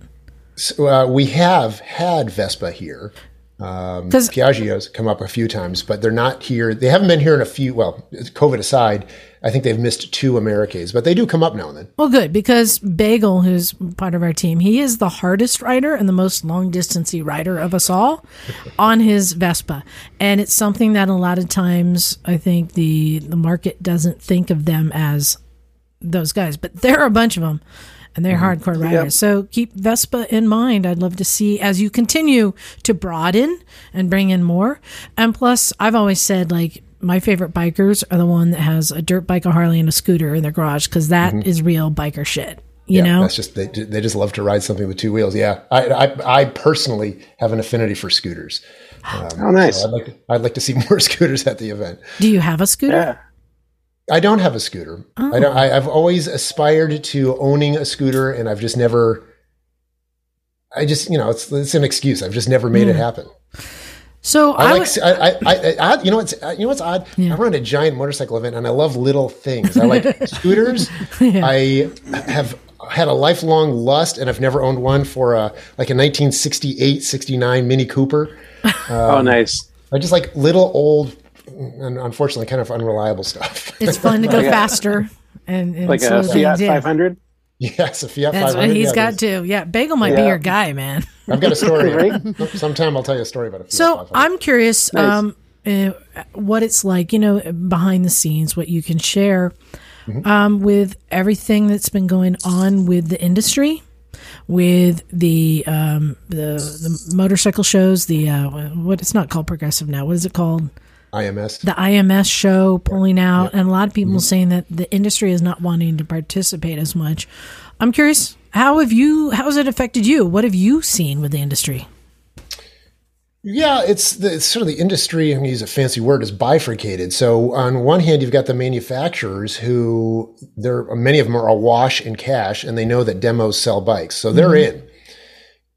So, we have had Vespa here. Piaggio's come up a few times, but they're not here. They haven't been here in a few. Well, COVID aside, I think they've missed 2 Americades, but they do come up now and then. Well, good, because Bagel, who's part of our team, he is the hardest rider and the most long distance rider of us all on his Vespa, and it's something that a lot of times I think the market doesn't think of them as those guys, but there are a bunch of them. And they're hardcore riders. Yep. So keep Vespa in mind. I'd love to see as you continue to broaden and bring in more. And plus, I've always said, like, my favorite bikers are the one that has a dirt bike, a Harley, and a scooter in their garage, because that is real biker shit. You know, that's just they just love to ride something with two wheels. Yeah, I personally have an affinity for scooters. Oh, nice! So I'd like to see more scooters at the event. Do you have a scooter? Yeah. I don't have a scooter. Oh. I've always aspired to owning a scooter, and I've just never. I just, you know, it's an excuse. I've just never made it happen. So you know what's odd? Yeah. I run a giant motorcycle event, and I love little things. I like scooters. Yeah. I have had a lifelong lust, and I've never owned one, for a 1968-69 Mini Cooper. Oh, nice! I just like little old. And unfortunately, kind of unreliable stuff. It's fun to go faster and like a Fiat 500. Yes, a Fiat 500. That's what he's got too. Yeah, Bagel might be your guy, man. I've got a story. Right? Sometime I'll tell you a story about it. So I'm curious, nice. What it's like, you know, behind the scenes, what you can share with everything that's been going on with the industry. With the motorcycle shows, what it's not called progressive now. What is it called? IMS. The IMS show pulling out, and a lot of people saying that the industry is not wanting to participate as much. I'm curious, how has it affected you? What have you seen with the industry? Yeah, it's sort of the industry, I'm going to use a fancy word, is bifurcated. So on one hand, you've got the manufacturers who, many of them are awash in cash, and they know that demos sell bikes. So they're in.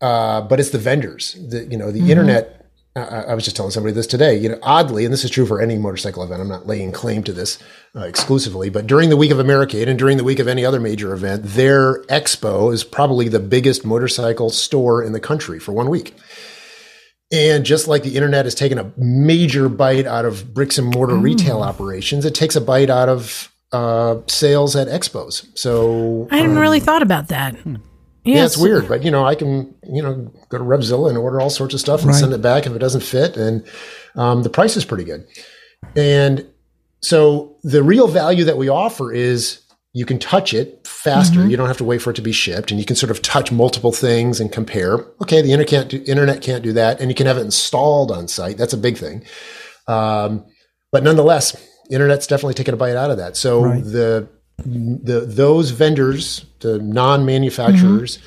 But it's the vendors. The internet. I was just telling somebody this today, you know, oddly, and this is true for any motorcycle event, I'm not laying claim to this exclusively, but during the week of Americade and during the week of any other major event, their expo is probably the biggest motorcycle store in the country for 1 week. And just like the internet has taken a major bite out of bricks and mortar retail operations, it takes a bite out of sales at expos. So I hadn't really thought about that. Yeah, it's weird, but, you know, I can, you know, go to Revzilla and order all sorts of stuff and send it back if it doesn't fit. And the price is pretty good. And so the real value that we offer is you can touch it faster. You don't have to wait for it to be shipped, and you can sort of touch multiple things and compare. Okay, the internet can't do that, and you can have it installed on site. That's a big thing. But nonetheless, internet's definitely taking a bite out of that. So those vendors, the non-manufacturers,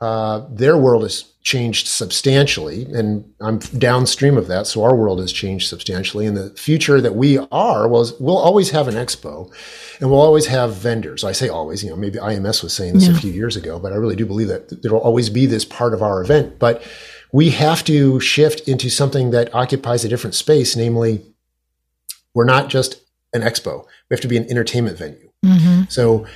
their world has changed substantially, and I'm downstream of that, so our world has changed substantially. And the future that we are, we'll always have an expo, and we'll always have vendors. I say always, you know, maybe IMS was saying this a few years ago, but I really do believe that there will always be this part of our event. But we have to shift into something that occupies a different space, namely, we're not just an expo. We have to be an entertainment venue. So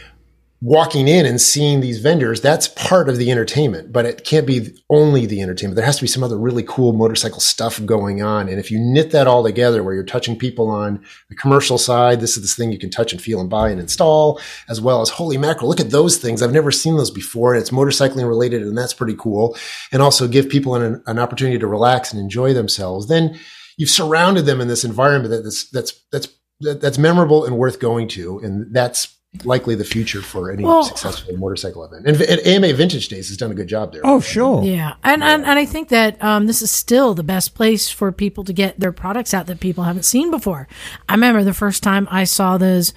walking in and seeing these vendors, that's part of the entertainment, but it can't be only the entertainment. There has to be some other really cool motorcycle stuff going on. And if you knit that all together, where you're touching people on the commercial side, this is this thing you can touch and feel and buy and install, as well as, holy mackerel, look at those things. I've never seen those before, and it's motorcycling related, and that's pretty cool. And also give people an opportunity to relax and enjoy themselves. Then you've surrounded them in this environment that's memorable and worth going to, and that's likely the future for any successful motorcycle event. And AMA Vintage Days has done a good job there. Oh, sure. Yeah. And I think that this is still the best place for people to get their products out that people haven't seen before. I remember the first time I saw those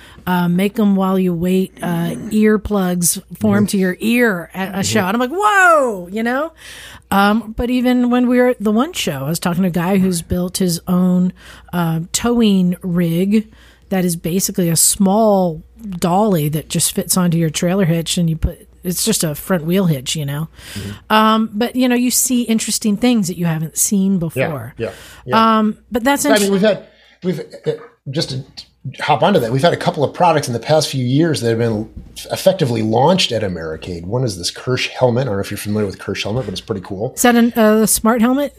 make them while you wait earplugs form to your ear at a show. And I'm like, whoa, you know? But even when we were at the one show, I was talking to a guy who's built his own towing rig that is basically a small dolly that just fits onto your trailer hitch, and it's just a front wheel hitch, you know? But you know, you see interesting things that you haven't seen before. Yeah. But that's interesting. I mean, we've just to hop onto that. We've had a couple of products in the past few years that have been effectively launched at Americade. One is this Kirsch helmet. I don't know if you're familiar with Kirsch helmet, but it's pretty cool. Is that a smart helmet?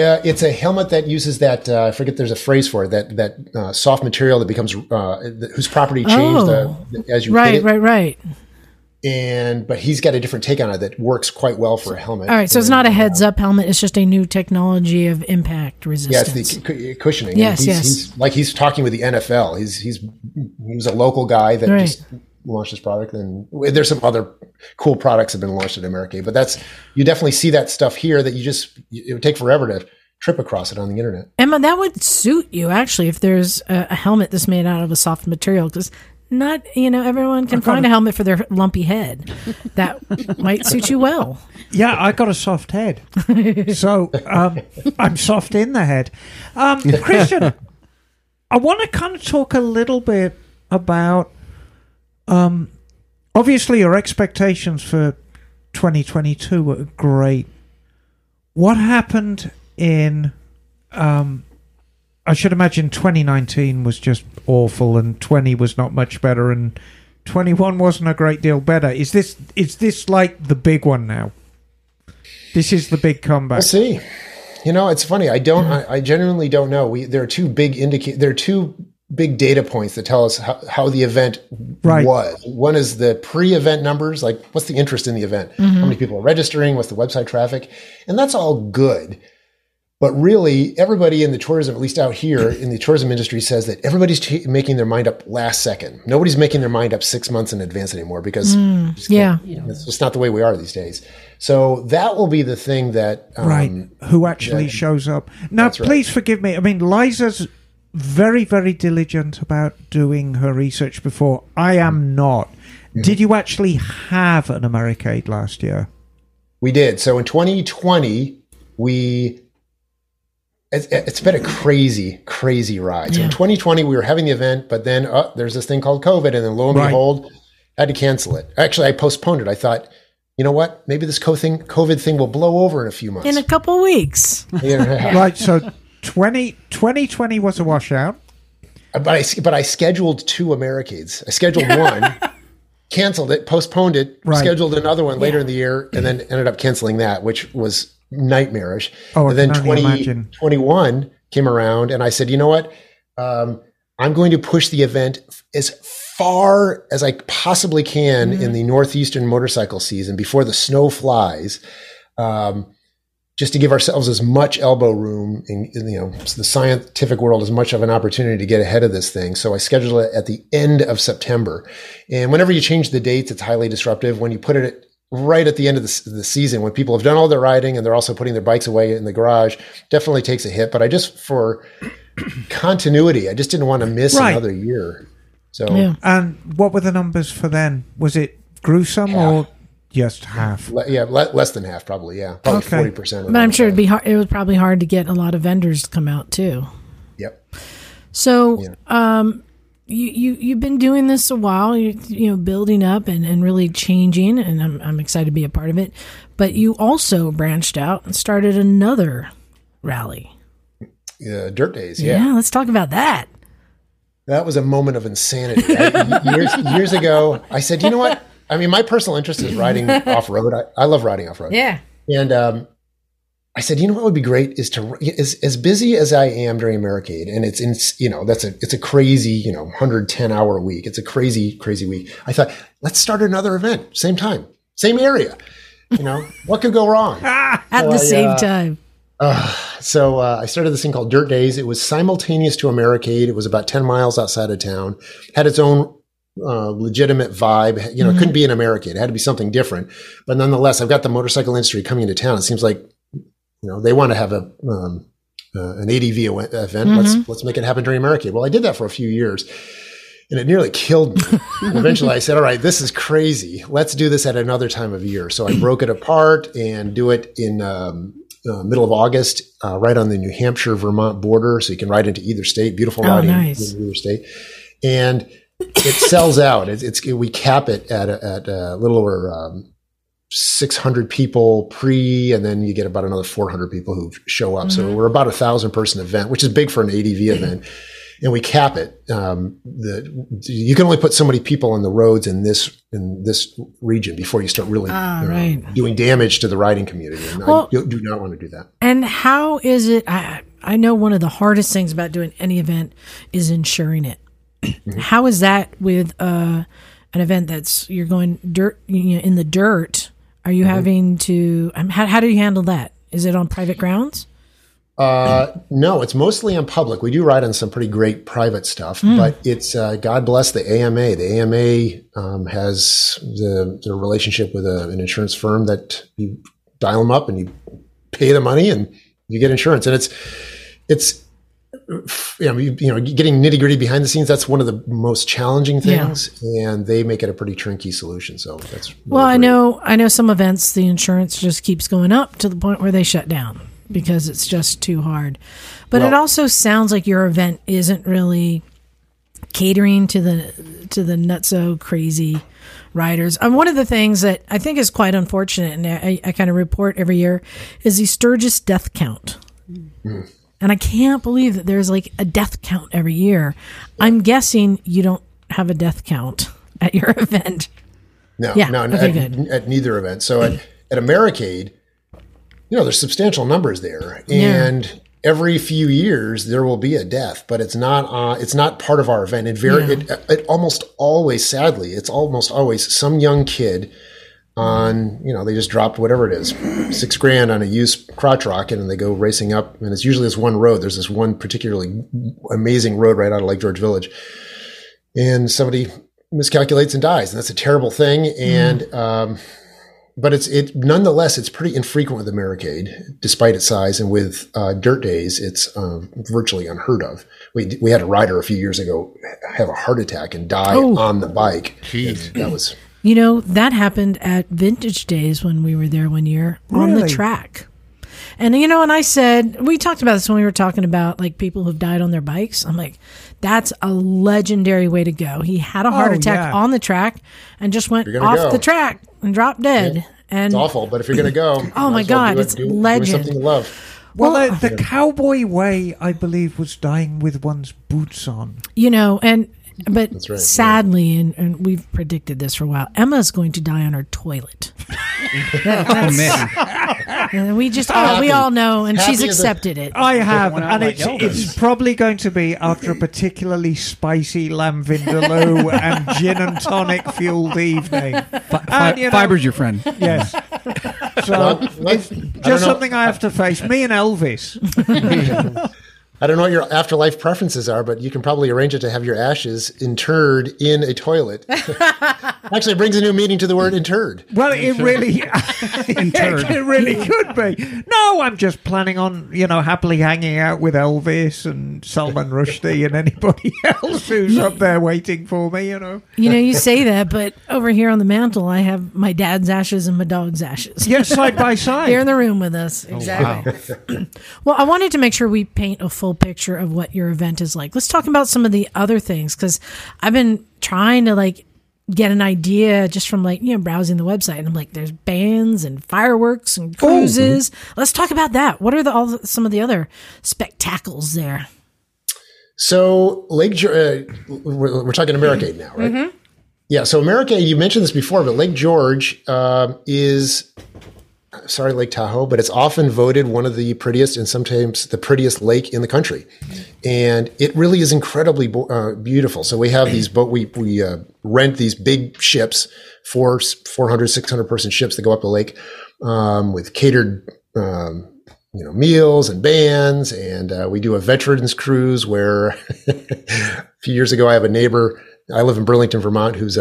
It's a helmet that uses that, I forget, there's a phrase for it, that soft material that becomes, whose property changed as you hit it. Right. But he's got a different take on it that works quite well for a helmet. All right, so it's not a heads-up helmet. It's just a new technology of impact resistance. Yeah, it's the cushioning. Yes, he's talking with the NFL. He was a local guy that just launched this product, and there's some other cool products have been launched at Americade, but that's, you definitely see that stuff here that you just, it would take forever to trip across it on the internet. Emma, that would suit you actually, if there's a helmet that's made out of a soft material, because not, you know, everyone can find a helmet for their lumpy head. That might suit you well. Yeah, I got a soft head. So I'm soft in the head. Christian, I want to kind of talk a little bit about, obviously your expectations for 2022 were great. What happened in, I should imagine 2019 was just awful, and 20 was not much better, and 21 wasn't a great deal better. Is this like the big one now? This is the big comeback. We'll see. You know, it's funny. I genuinely don't know. There are two big data points that tell us how the event was. One is the pre-event numbers, like what's the interest in the event? Mm-hmm. How many people are registering? What's the website traffic? And that's all good. But really, everybody in the tourism, at least out here in the tourism industry, says that everybody's making their mind up last second. Nobody's making their mind up 6 months in advance anymore, because it's just not the way we are these days. So that will be the thing that who actually shows up. Now, please forgive me. I mean, Liza's very, very diligent about doing her research before. I am not. Mm-hmm. Did you actually have an Americade last year? We did. So in 2020, It's been a crazy ride. So in 2020, we were having the event, but then there's this thing called COVID, and then lo and behold, I had to cancel it. Actually, I postponed it. I thought, you know what? Maybe this COVID thing will blow over in a few months. In a couple of weeks. Yeah. Right, so 2020 was a washout. But I scheduled two Americades. I scheduled one, canceled it, postponed it, scheduled another one later in the year, and then ended up canceling that, which was nightmarish. And then 2021 came around, and I said, you know what? I'm going to push the event as far as I possibly can in the northeastern motorcycle season before the snow flies, just to give ourselves as much elbow room in the scientific world, as much of an opportunity to get ahead of this thing. So I scheduled it at the end of September. And whenever you change the dates, it's highly disruptive. When you put it at right at the end of the season, when people have done all their riding and they're also putting their bikes away in the garage, definitely takes a hit. But I just, for continuity, I just didn't want to miss another year. So, and what were the numbers for then? Was it gruesome or just half? Less than half, probably. Yeah, probably 40%. But I'm sure it'd be hard. It was probably hard to get a lot of vendors to come out too. Yep. So, You've been doing this a while, you know, building up and really changing, and I'm excited to be a part of it. But you also branched out and started another rally. Dirt Days, Yeah, let's talk about that. That was a moment of insanity. Years ago, I said, you know what? I mean, my personal interest is riding off-road. I love riding off-road. Yeah. And I said, you know what would be great is to, as busy as I am during Americade, and it's a crazy, 110-hour week. It's a crazy week. I thought, let's start another event, same time, same area. What could go wrong? At the same time. So I started this thing called Dirt Days. It was simultaneous to Americade. It was about 10 miles outside of town. Had its own legitimate vibe. It couldn't be an Americade. It had to be something different. But nonetheless, I've got the motorcycle industry coming into town. It seems like they want to have a an ADV event. Mm-hmm. Let's make it happen during Americade. Well, I did that for a few years, and it nearly killed me. And eventually, I said, "All right, this is crazy. Let's do this at another time of year." So I broke it apart and do it in middle of August, right on the New Hampshire Vermont border, so you can ride into either state. Beautiful riding in either state, and it sells out. We cap it at a little over 600 people and then you get about another 400 people who show up. Mm-hmm. So we're about 1,000-person event, which is big for an ADV event. And we cap it. You can only put so many people on the roads in this region before you start really doing damage to the riding community. And I do not want to do that. And how is it? I know one of the hardest things about doing any event is insuring it. Mm-hmm. How is that with an event you're going dirt in the dirt? Are you having to? How do you handle that? Is it on private grounds? No, it's mostly on public. We do ride on some pretty great private stuff, but it's, God bless the AMA. The AMA, has the relationship with an insurance firm that you dial them up and you pay the money and you get insurance. And it's, you know, getting nitty gritty behind the scenes, that's one of the most challenging things, and they make it a pretty trinky solution. So that's really great. I know some events, the insurance just keeps going up to the point where they shut down, because it's just too hard. But it also sounds like your event isn't really catering to the nutso crazy riders. And one of the things that I think is quite unfortunate, and I kind of report every year, is the Sturgis death count. And I can't believe that there's like a death count every year. I'm guessing you don't have a death count at your event. No, at neither event. So at Americade, you know, there's substantial numbers there, and every few years there will be a death, but it's not part of our event. It almost always, sadly, it's almost always some young kid on, you know, they just dropped whatever it is, $6,000 on a used crotch rocket, and they go racing up, and it's usually this one road. There's this one particularly amazing road right out of Lake George Village, and somebody miscalculates and dies, and that's a terrible thing. And, but nonetheless, it's pretty infrequent with Americade, despite its size. And with Dirt Days, it's virtually unheard of. We had a rider a few years ago have a heart attack and die on the bike. Jeez. That was... You know, that happened at Vintage Days when we were there one year on the track. And, you know, and I said, we talked about this when we were talking about, like, people who've died on their bikes. I'm like, that's a legendary way to go. He had a heart attack on the track and just went off the track and dropped dead. Yeah. And it's awful, but if you're going to go, oh my God, it's legend. Something you love. Well, the cowboy way, I believe, was dying with one's boots on. You know, but that's right, sadly, and we've predicted this for a while, Emma's going to die on her toilet. And we just we all know, and she's accepted it. I have, and it's probably going to be after a particularly spicy lamb vindaloo and gin and tonic fueled evening. Fiber's your friend. Yes. So just something I have to face. Me and Elvis. I don't know what your afterlife preferences are, but you can probably arrange it to have your ashes interred in a toilet. Actually, it brings a new meaning to the word interred. Well, it really could be. No, I'm just planning on, you know, happily hanging out with Elvis and Salman Rushdie and anybody else who's up there waiting for me, you know. You know, you say that, but over here on the mantle, I have my dad's ashes and my dog's ashes. Yes, side by side. They're in the room with us. Exactly. Oh, wow. Well, I wanted to make sure we paint a full picture of what your event is like. Let's talk about some of the other things, because I've been trying to like get an idea just from like, you know, browsing the website, and I'm like, there's bands and fireworks and cruises. Let's talk about that. What are some of the other spectacles there? So we're talking Americade now, right? Mm-hmm. Yeah. So Americade, you mentioned this before, but Lake George is... Sorry, Lake Tahoe, but it's often voted one of the prettiest and sometimes the prettiest lake in the country. And it really is incredibly beautiful. So we have these boats, we rent these big ships, 400, 600 person ships that go up the lake with catered you know, meals and bands. And we do a veterans cruise where a few years ago, I have a neighbor, I live in Burlington, Vermont, who's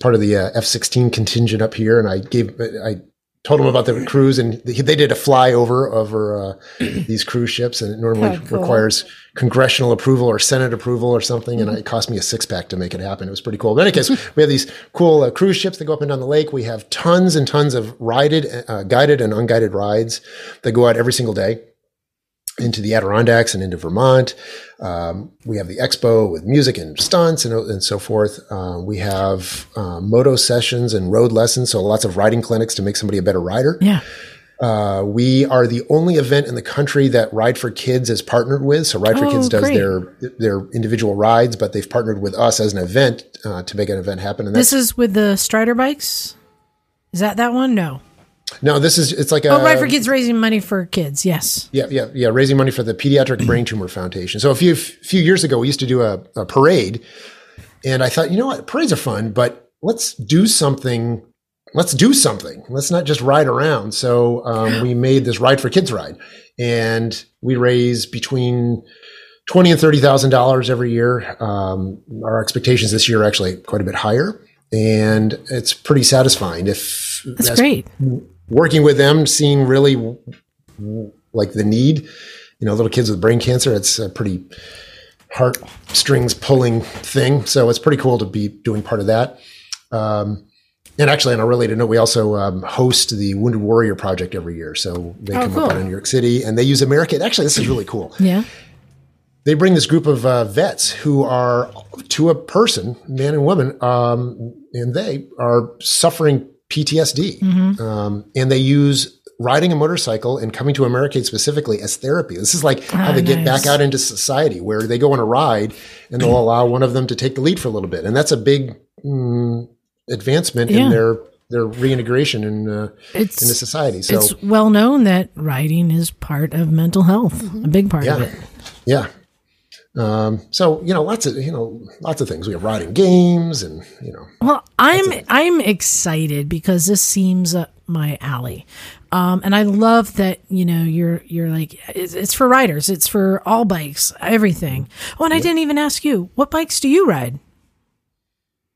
part of the F-16 contingent up here. And I told them about the cruise, and they did a flyover over these cruise ships, and it normally requires congressional approval or Senate approval or something, and it cost me a six-pack to make it happen. It was pretty cool. But in any case, we have these cool cruise ships that go up and down the lake. We have tons and tons of guided and unguided rides that go out every single day into the Adirondacks and into Vermont. We have the expo with music and stunts and so forth. We have moto sessions and road lessons, so lots of riding clinics to make somebody a better rider. Yeah. We are the only event in the country that Ride for Kids is partnered with. So Ride for Kids does their individual rides, but they've partnered with us as an event to make an event happen. And this is with the Strider bikes? Is that one? No. No, it's like a... Oh, Ride for Kids, raising money for kids, yes. Yeah, raising money for the Pediatric Brain Tumor Foundation. So a few years ago, we used to do a parade, and I thought, you know what, parades are fun, but let's do something let's do something. Let's not just ride around. So we made this Ride for Kids ride, and we raise between $20,000 and $30,000 every year. Our expectations this year are actually quite a bit higher, and it's pretty satisfying. That's great. Working with them, seeing really like the need, little kids with brain cancer, it's a pretty heartstrings pulling thing. So it's pretty cool to be doing part of that. And actually, on a related note, we also host the Wounded Warrior Project every year. So they come up out of New York City, and they use Americade. Actually, this is really cool. Yeah. They bring this group of vets who are, to a person, man and woman, and they are suffering PTSD. Mm-hmm. And they use riding a motorcycle and coming to Americade specifically as therapy. This is like how they get back out into society, where they go on a ride and they'll allow one of them to take the lead for a little bit. And that's a big advancement in their reintegration into society. So it's well known that riding is part of mental health, a big part of it. Yeah. So, lots of things. We have riding games and, Well, I'm excited because this seems up my alley. And I love that, you're like, it's for riders. It's for all bikes, everything. Oh, and I didn't even ask you, what bikes do you ride?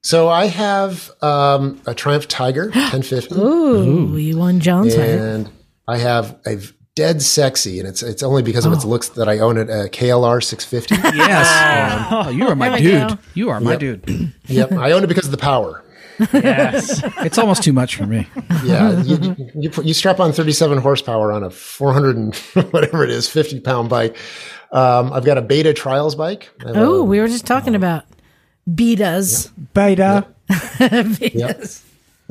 So I have a Triumph Tiger 1050. Ooh, you won John's heart. And I have a dead sexy, and it's only because of its looks that I own it, a KLR 650. Yes. You are my dude. You are my dude. Yep. I own it because of the power. Yes. It's almost too much for me. Yeah. You strap on 37 horsepower on a 400 and whatever it is, 50-pound bike. I've got a Beta Trials bike. We were just talking about Betas. Yep. Beta. Yep. Betas.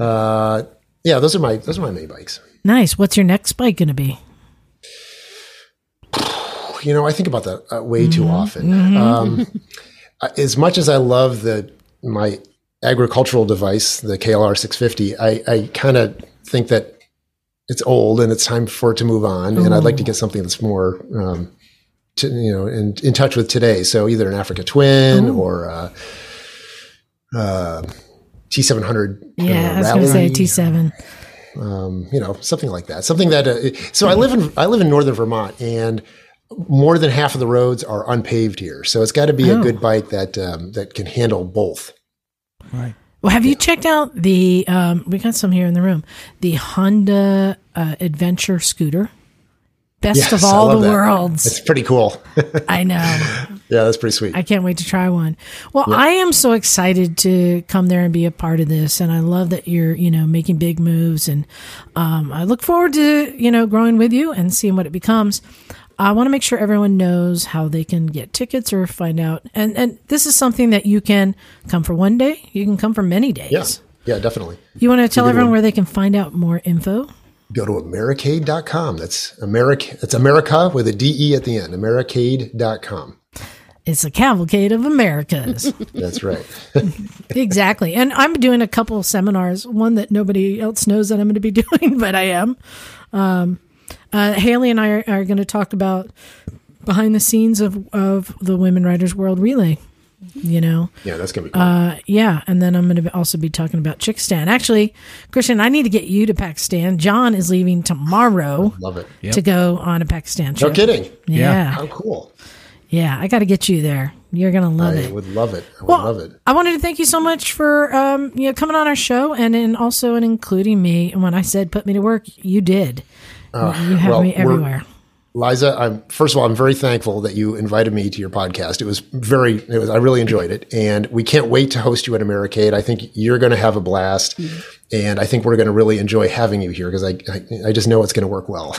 Yep. Those are my main bikes. Nice. What's your next bike going to be? I think about that way too often. Mm-hmm. As much as I love my agricultural device, the KLR 650, I kind of think that it's old and it's time for it to move on. Ooh. And I'd like to get something that's more, in touch with today. So either an Africa Twin or T700. Yeah, I was going to say T7. Something like that. Something that. So I live in northern Vermont, and more than half of the roads are unpaved here. So it's got to be a good bike that can handle both. Right. Well, have you checked out the? We got some here in the room. The Honda Adventure scooter, best of all the worlds. It's pretty cool. I know. Yeah, that's pretty sweet. I can't wait to try one. Well, I am so excited to come there and be a part of this, and I love that you're making big moves, and I look forward to growing with you and seeing what it becomes. I want to make sure everyone knows how they can get tickets or find out. And this is something that you can come for one day. You can come for many days. Yeah, definitely. You want to tell everyone where they can find out more info? Go to Americade.com. That's America. It's America with a D-E at the end. Americade.com. It's a cavalcade of Americas. That's right. Exactly. And I'm doing a couple of seminars, one that nobody else knows that I'm going to be doing, but I am. Haley and I are going to talk about behind the scenes of the Women Riders World Relay, Yeah, that's going to be cool. And then I'm going to also be talking about Chick Stand. Actually, Christian, I need to get you to Pakistan. John is leaving tomorrow to go on a Pakistan trip. No kidding. Yeah. How cool. Yeah, I got to get you there. You're going to love it. I would love it. I would love it. I wanted to thank you so much for coming on our show and also including me. And when I said put me to work, you did. You have me everywhere. Liza, first of all, I'm very thankful that you invited me to your podcast. I really enjoyed it. And we can't wait to host you at Americade. I think you're going to have a blast. And I think we're going to really enjoy having you here because I just know it's going to work well.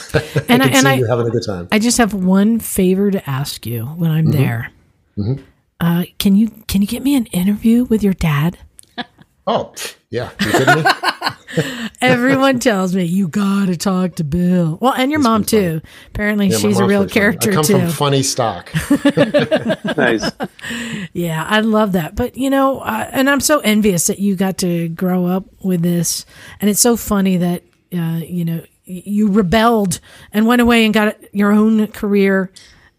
And you're having a good time. I just have one favor to ask you when I'm there. Mm-hmm. Can you get me an interview with your dad? Oh, yeah. You kidding me? Everyone tells me you gotta talk to Bill. Well, and your mom too. Apparently, she's a real character too. I come from funny stock. Nice. Yeah, I love that. But and I'm so envious that you got to grow up with this. And it's so funny that you rebelled and went away and got your own career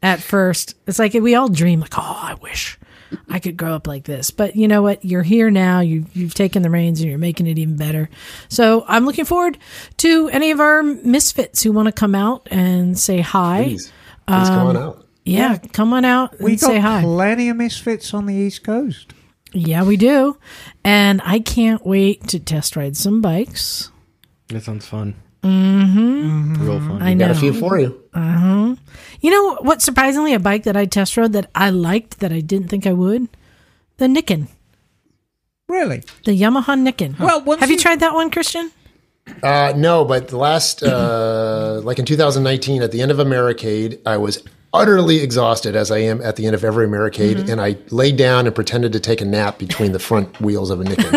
at first. It's like we all dream, like, oh, I wish I could grow up like this. But you know what? You're here now. You've taken the reins and you're making it even better. So I'm looking forward to any of our misfits who want to come out and say hi. Please come on out. Yeah, come on out and say hi. We got plenty of misfits on the East Coast. Yeah, we do. And I can't wait to test ride some bikes. That sounds fun. Mm-hmm. Real fun. I got a few for you. Uh-huh. You know what? Surprisingly, a bike that I test rode that I liked that I didn't think I would? The Niken. Really? The Yamaha Niken. Huh. Well, have you tried that one, Christian? No, but the last, like in 2019, at the end of Americade, I was utterly exhausted, as I am at the end of every Americade, mm-hmm. and I laid down and pretended to take a nap between the front wheels of a Niken.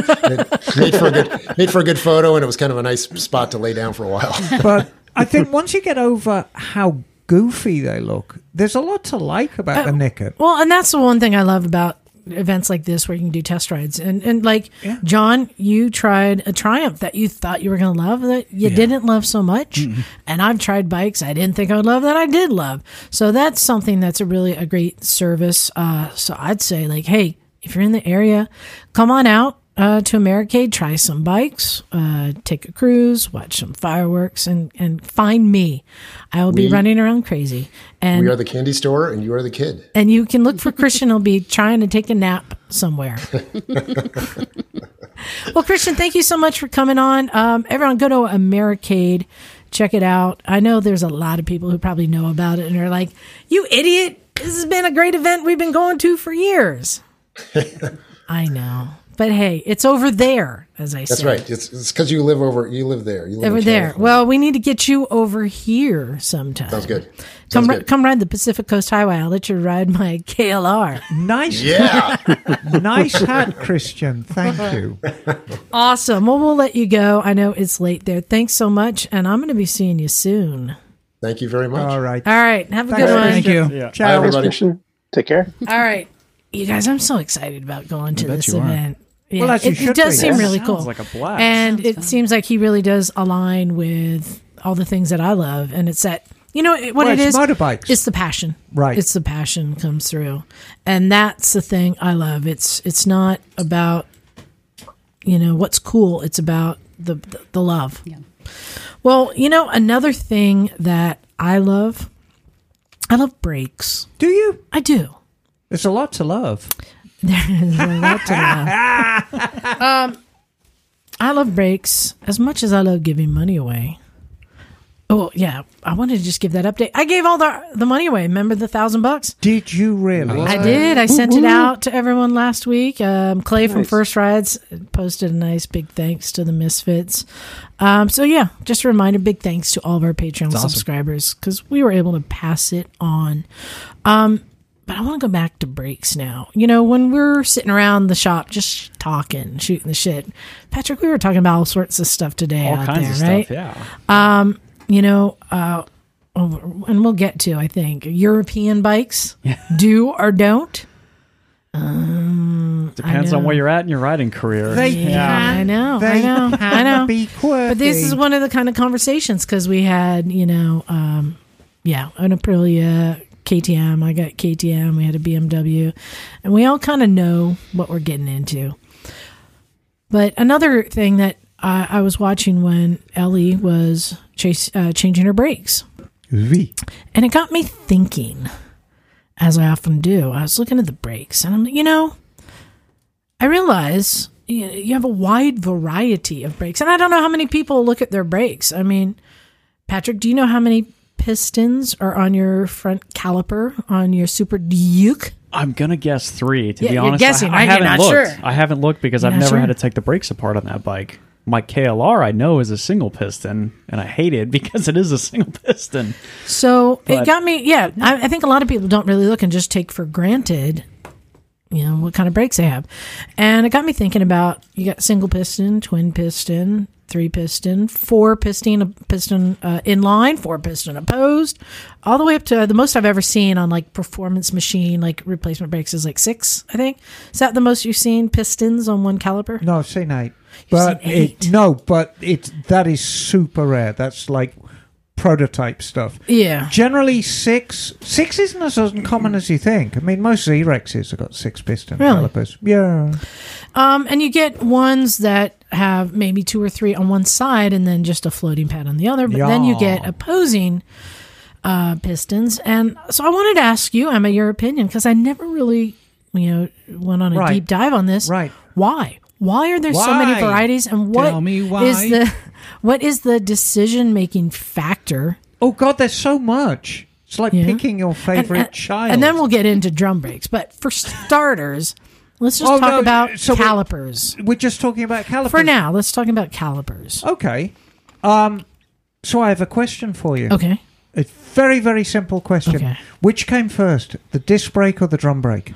It made for a good photo, and it was kind of a nice spot to lay down for a while. But I think once you get over how goofy they look, there's a lot to like about the Niken. Well, and that's the one thing I love about events like this where you can do test rides. And like, yeah. John, you tried a Triumph that you thought you were going to love that you didn't love so much. Mm-hmm. And I've tried bikes I didn't think I would love that I did love. So that's something that's a really great service. So I'd say, like, hey, if you're in the area, come on out to Americade, try some bikes, take a cruise, watch some fireworks, and find me. I will be running around crazy. And we are the candy store, and you are the kid. And you can look for Christian. He'll be trying to take a nap somewhere. Well, Christian, thank you so much for coming on. Everyone, go to Americade. Check it out. I know there's a lot of people who probably know about it and are like, you idiot, this has been a great event we've been going to for years. I know. But hey, it's over there, as I said. That's right. It's because you live there. You live over there. Well, we need to get you over here sometime. Sounds good. Come ride the Pacific Coast Highway. I'll let you ride my KLR. Nice. Yeah. Nice hat, Christian. Thank you. Awesome. Well, we'll let you go. I know it's late there. Thanks so much, and I'm going to be seeing you soon. Thank you very much. All right. Have a good one. Thank you. Yeah. Ciao. Bye, everybody. Christian. Take care. All right. You guys, I'm so excited about going to this event. Yeah, well, it does seem really cool. Sounds like a blast. And it seems like he really does align with all the things that I love. And it's that, you know, it is motorbikes. It's the passion. Right. It's the passion comes through. And that's the thing I love. It's not about, you know, what's cool. It's about the love. Yeah. Well, you know, another thing that I love brakes. Do you? I do. There's a lot to love. There's a lot to love. I love brakes as much as I love giving money away. Oh, yeah. I wanted to just give that update. I gave all the money away. Remember the $1,000? Did you really? I did. I sent it out to everyone last week. Clay from First Rides posted a nice big thanks to the Misfits. So, yeah, just a reminder, big thanks to all of our Patreon subscribers because we were able to pass it on. But I want to go back to brakes now. You know, when we're sitting around the shop just talking, shooting the shit, Patrick, we were talking about all sorts of stuff today. All kinds of stuff, yeah. You know, and we'll get to, I think, European bikes, do or don't. Depends on where you're at in your riding career. I know. Be quirky. But this is one of the kind of conversations because we had, you know, an Aprilia, KTM. I got KTM. We had a BMW, and we all kind of know what we're getting into. But another thing that I was watching when Ellie was changing her brakes, and it got me thinking, as I often do. I was looking at the brakes, and I'm, you know, I realize you have a wide variety of brakes, and I don't know how many people look at their brakes. I mean, Patrick, do you know how many pistons are on your front caliper on your Super Duke? I'm gonna guess 3. To be honest, you're guessing. I haven't looked. Sure. I haven't looked because I've never had to take the brakes apart on that bike. My KLR, I know, is a single piston, and I hate it because it is a single piston. So it got me. Yeah, I think a lot of people don't really look and just take for granted, you know, what kind of brakes they have, and it got me thinking about you got single piston, twin piston, 3-piston, 4-piston, inline, 4-piston opposed, all the way up to the most I've ever seen on like performance machine, like replacement brakes is like 6, I think. Is that the most you've seen pistons on one caliper? No, I've seen 8. But 8. That is super rare. That's like prototype stuff. Yeah. Generally six. Six isn't as uncommon as you think. I mean, most Z-Rexes have got six-piston calipers. Yeah. And you get ones that have maybe two or three on one side and then just a floating pad on the other. But then you get opposing pistons. And so I wanted to ask you, Emma, your opinion, because I never really, went on a deep dive on this. Right. Why are there so many varieties? And what is the decision-making factor? Oh, God, there's so much. It's like picking your favorite child. And then we'll get into drum brakes. But for starters, let's just talk about calipers. We're just talking about calipers. For now, let's talk about calipers. Okay. So I have a question for you. Okay. A very, very simple question. Okay. Which came first, the disc brake or the drum brake?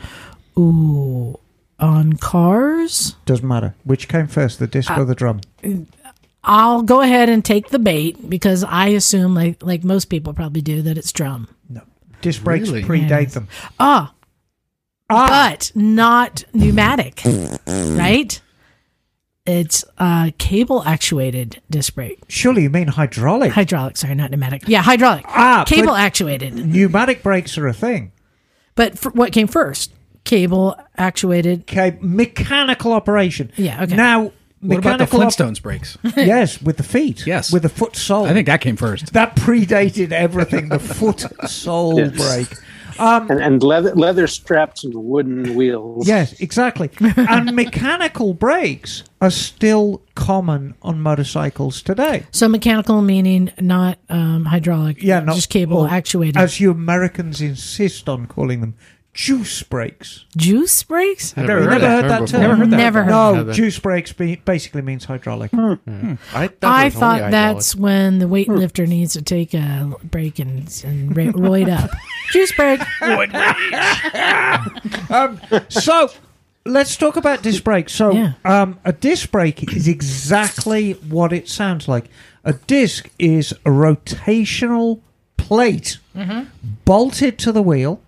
Ooh. On cars? Doesn't matter. Which came first, the disc or the drum? I'll go ahead and take the bait because I assume, like most people probably do, that it's drum. No. Disc brakes predate them. But not pneumatic, right? It's cable actuated disc brake. Surely you mean hydraulic? Hydraulic, sorry, not pneumatic. Yeah, hydraulic. Cable actuated. Pneumatic brakes are a thing. But what came first? Cable actuated. Mechanical operation. Yeah, okay. Now, what about the Flintstones brakes? Yes, with the feet. Yes. With the foot sole. I think that came first. That predated everything, the foot sole brake. And leather straps and wooden wheels. Yes, exactly. And mechanical brakes are still common on motorcycles today. So mechanical meaning not hydraulic, just cable actuated. As you Americans insist on calling them. Juice brakes. Juice brakes? I've never heard that term. No, juice brakes basically means hydraulic. Yeah. I thought that's when the weightlifter needs to take a break and roid up. Juice brake. So let's talk about disc brakes. So a disc brake is exactly what it sounds like. A disc is a rotational plate bolted to the wheel,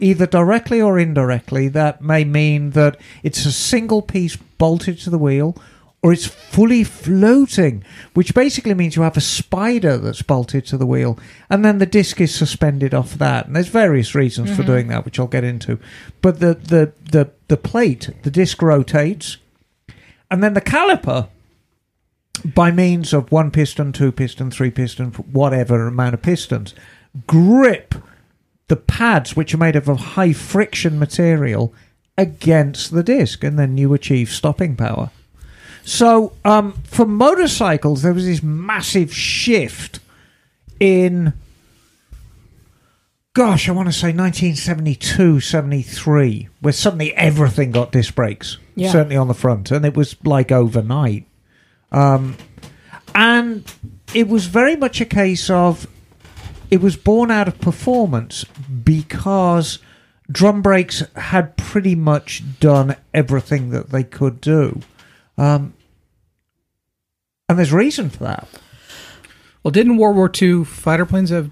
either directly or indirectly. That may mean that it's a single piece bolted to the wheel, or it's fully floating, which basically means you have a spider that's bolted to the wheel, and then the disc is suspended off that. And there's various reasons for doing that, which I'll get into. But the plate, the disc rotates, and then the caliper, by means of one piston, two piston, three piston, whatever amount of pistons, grip the pads, which are made of a high friction material, against the disc, and then you achieve stopping power. So for motorcycles, there was this massive shift in, gosh, I want to say 1972, 73, where suddenly everything got disc brakes, certainly on the front, and it was like overnight. And it was very much a case of, it was born out of performance because drum brakes had pretty much done everything that they could do. And there's reason for that. Well, didn't World War II fighter planes have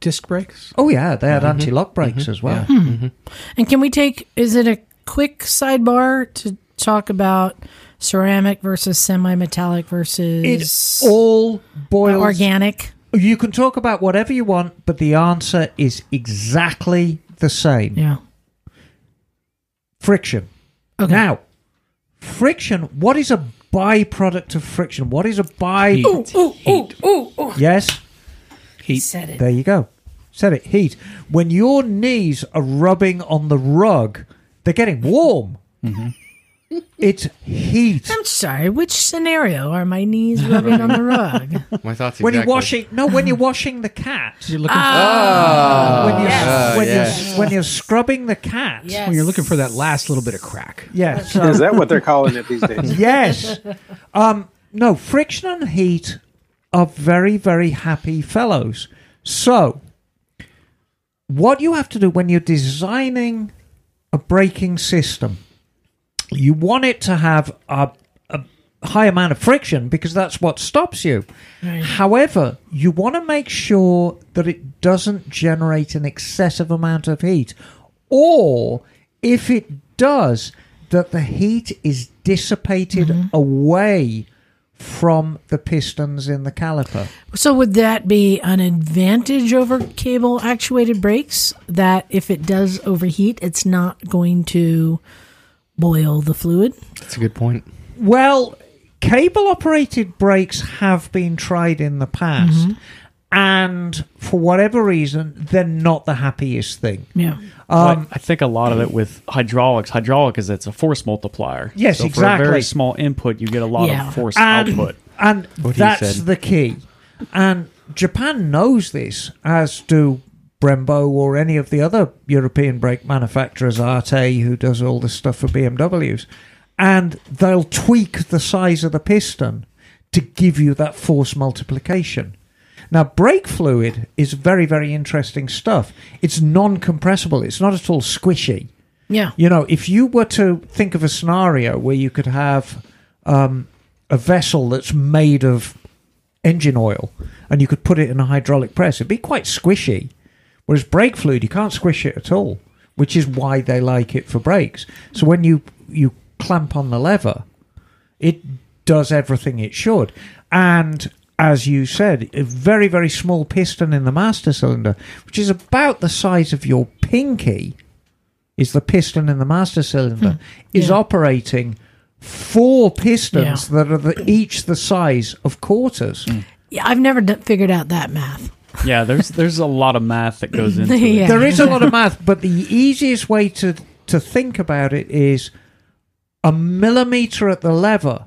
disc brakes? Oh, yeah, they had anti-lock brakes as well. Yeah. And can we take, is it a quick sidebar to talk about ceramic versus semi-metallic versus... It all boils... Organic. You can talk about whatever you want, but the answer is exactly the same. Yeah. Friction. Okay. Now, friction, what is a byproduct of friction? What is a byproduct? Heat. Yes? Heat. Said it. There you go. Said it. Heat. When your knees are rubbing on the rug, they're getting warm. Mm-hmm. It's heat. I'm sorry, which scenario are my knees rubbing on the rug? My thoughts exactly. When you're washing the cat. You're looking when you're scrubbing the cat. Yes. When you're looking for that last little bit of crack. Yes. Is that what they're calling it these days? Yes. No, friction and heat are very, very happy fellows. So, what you have to do when you're designing a braking system, you want it to have a high amount of friction because that's what stops you. Right. However, you want to make sure that it doesn't generate an excessive amount of heat, or if it does, that the heat is dissipated away from the pistons in the caliper. So would that be an advantage over cable actuated brakes, that if it does overheat, it's not going to boil the fluid? That's a good point. Well, cable operated brakes have been tried in the past, mm-hmm. and for whatever reason, they're not the happiest thing. Yeah. Well, I think a lot of it with hydraulics. Hydraulic is it's a force multiplier. Yes, so exactly. For a very small input, you get a lot of force output. And that's the key. And Japan knows this, as do Brembo or any of the other European brake manufacturers, Arte, who does all this stuff for BMWs. And they'll tweak the size of the piston to give you that force multiplication. Now, brake fluid is very, very interesting stuff. It's non-compressible. It's not at all squishy. Yeah. You know, if you were to think of a scenario where you could have a vessel that's made of engine oil and you could put it in a hydraulic press, it'd be quite squishy. Whereas brake fluid, you can't squish it at all, which is why they like it for brakes. So when you clamp on the lever, it does everything it should. And as you said, a very, very small piston in the master cylinder, which is about the size of your pinky, is the piston in the master cylinder, is operating four pistons that are each the size of quarters. Yeah, I've never figured out that math. Yeah, there's a lot of math that goes into it. Yeah. There is a lot of math, but the easiest way to think about it is a millimeter at the lever.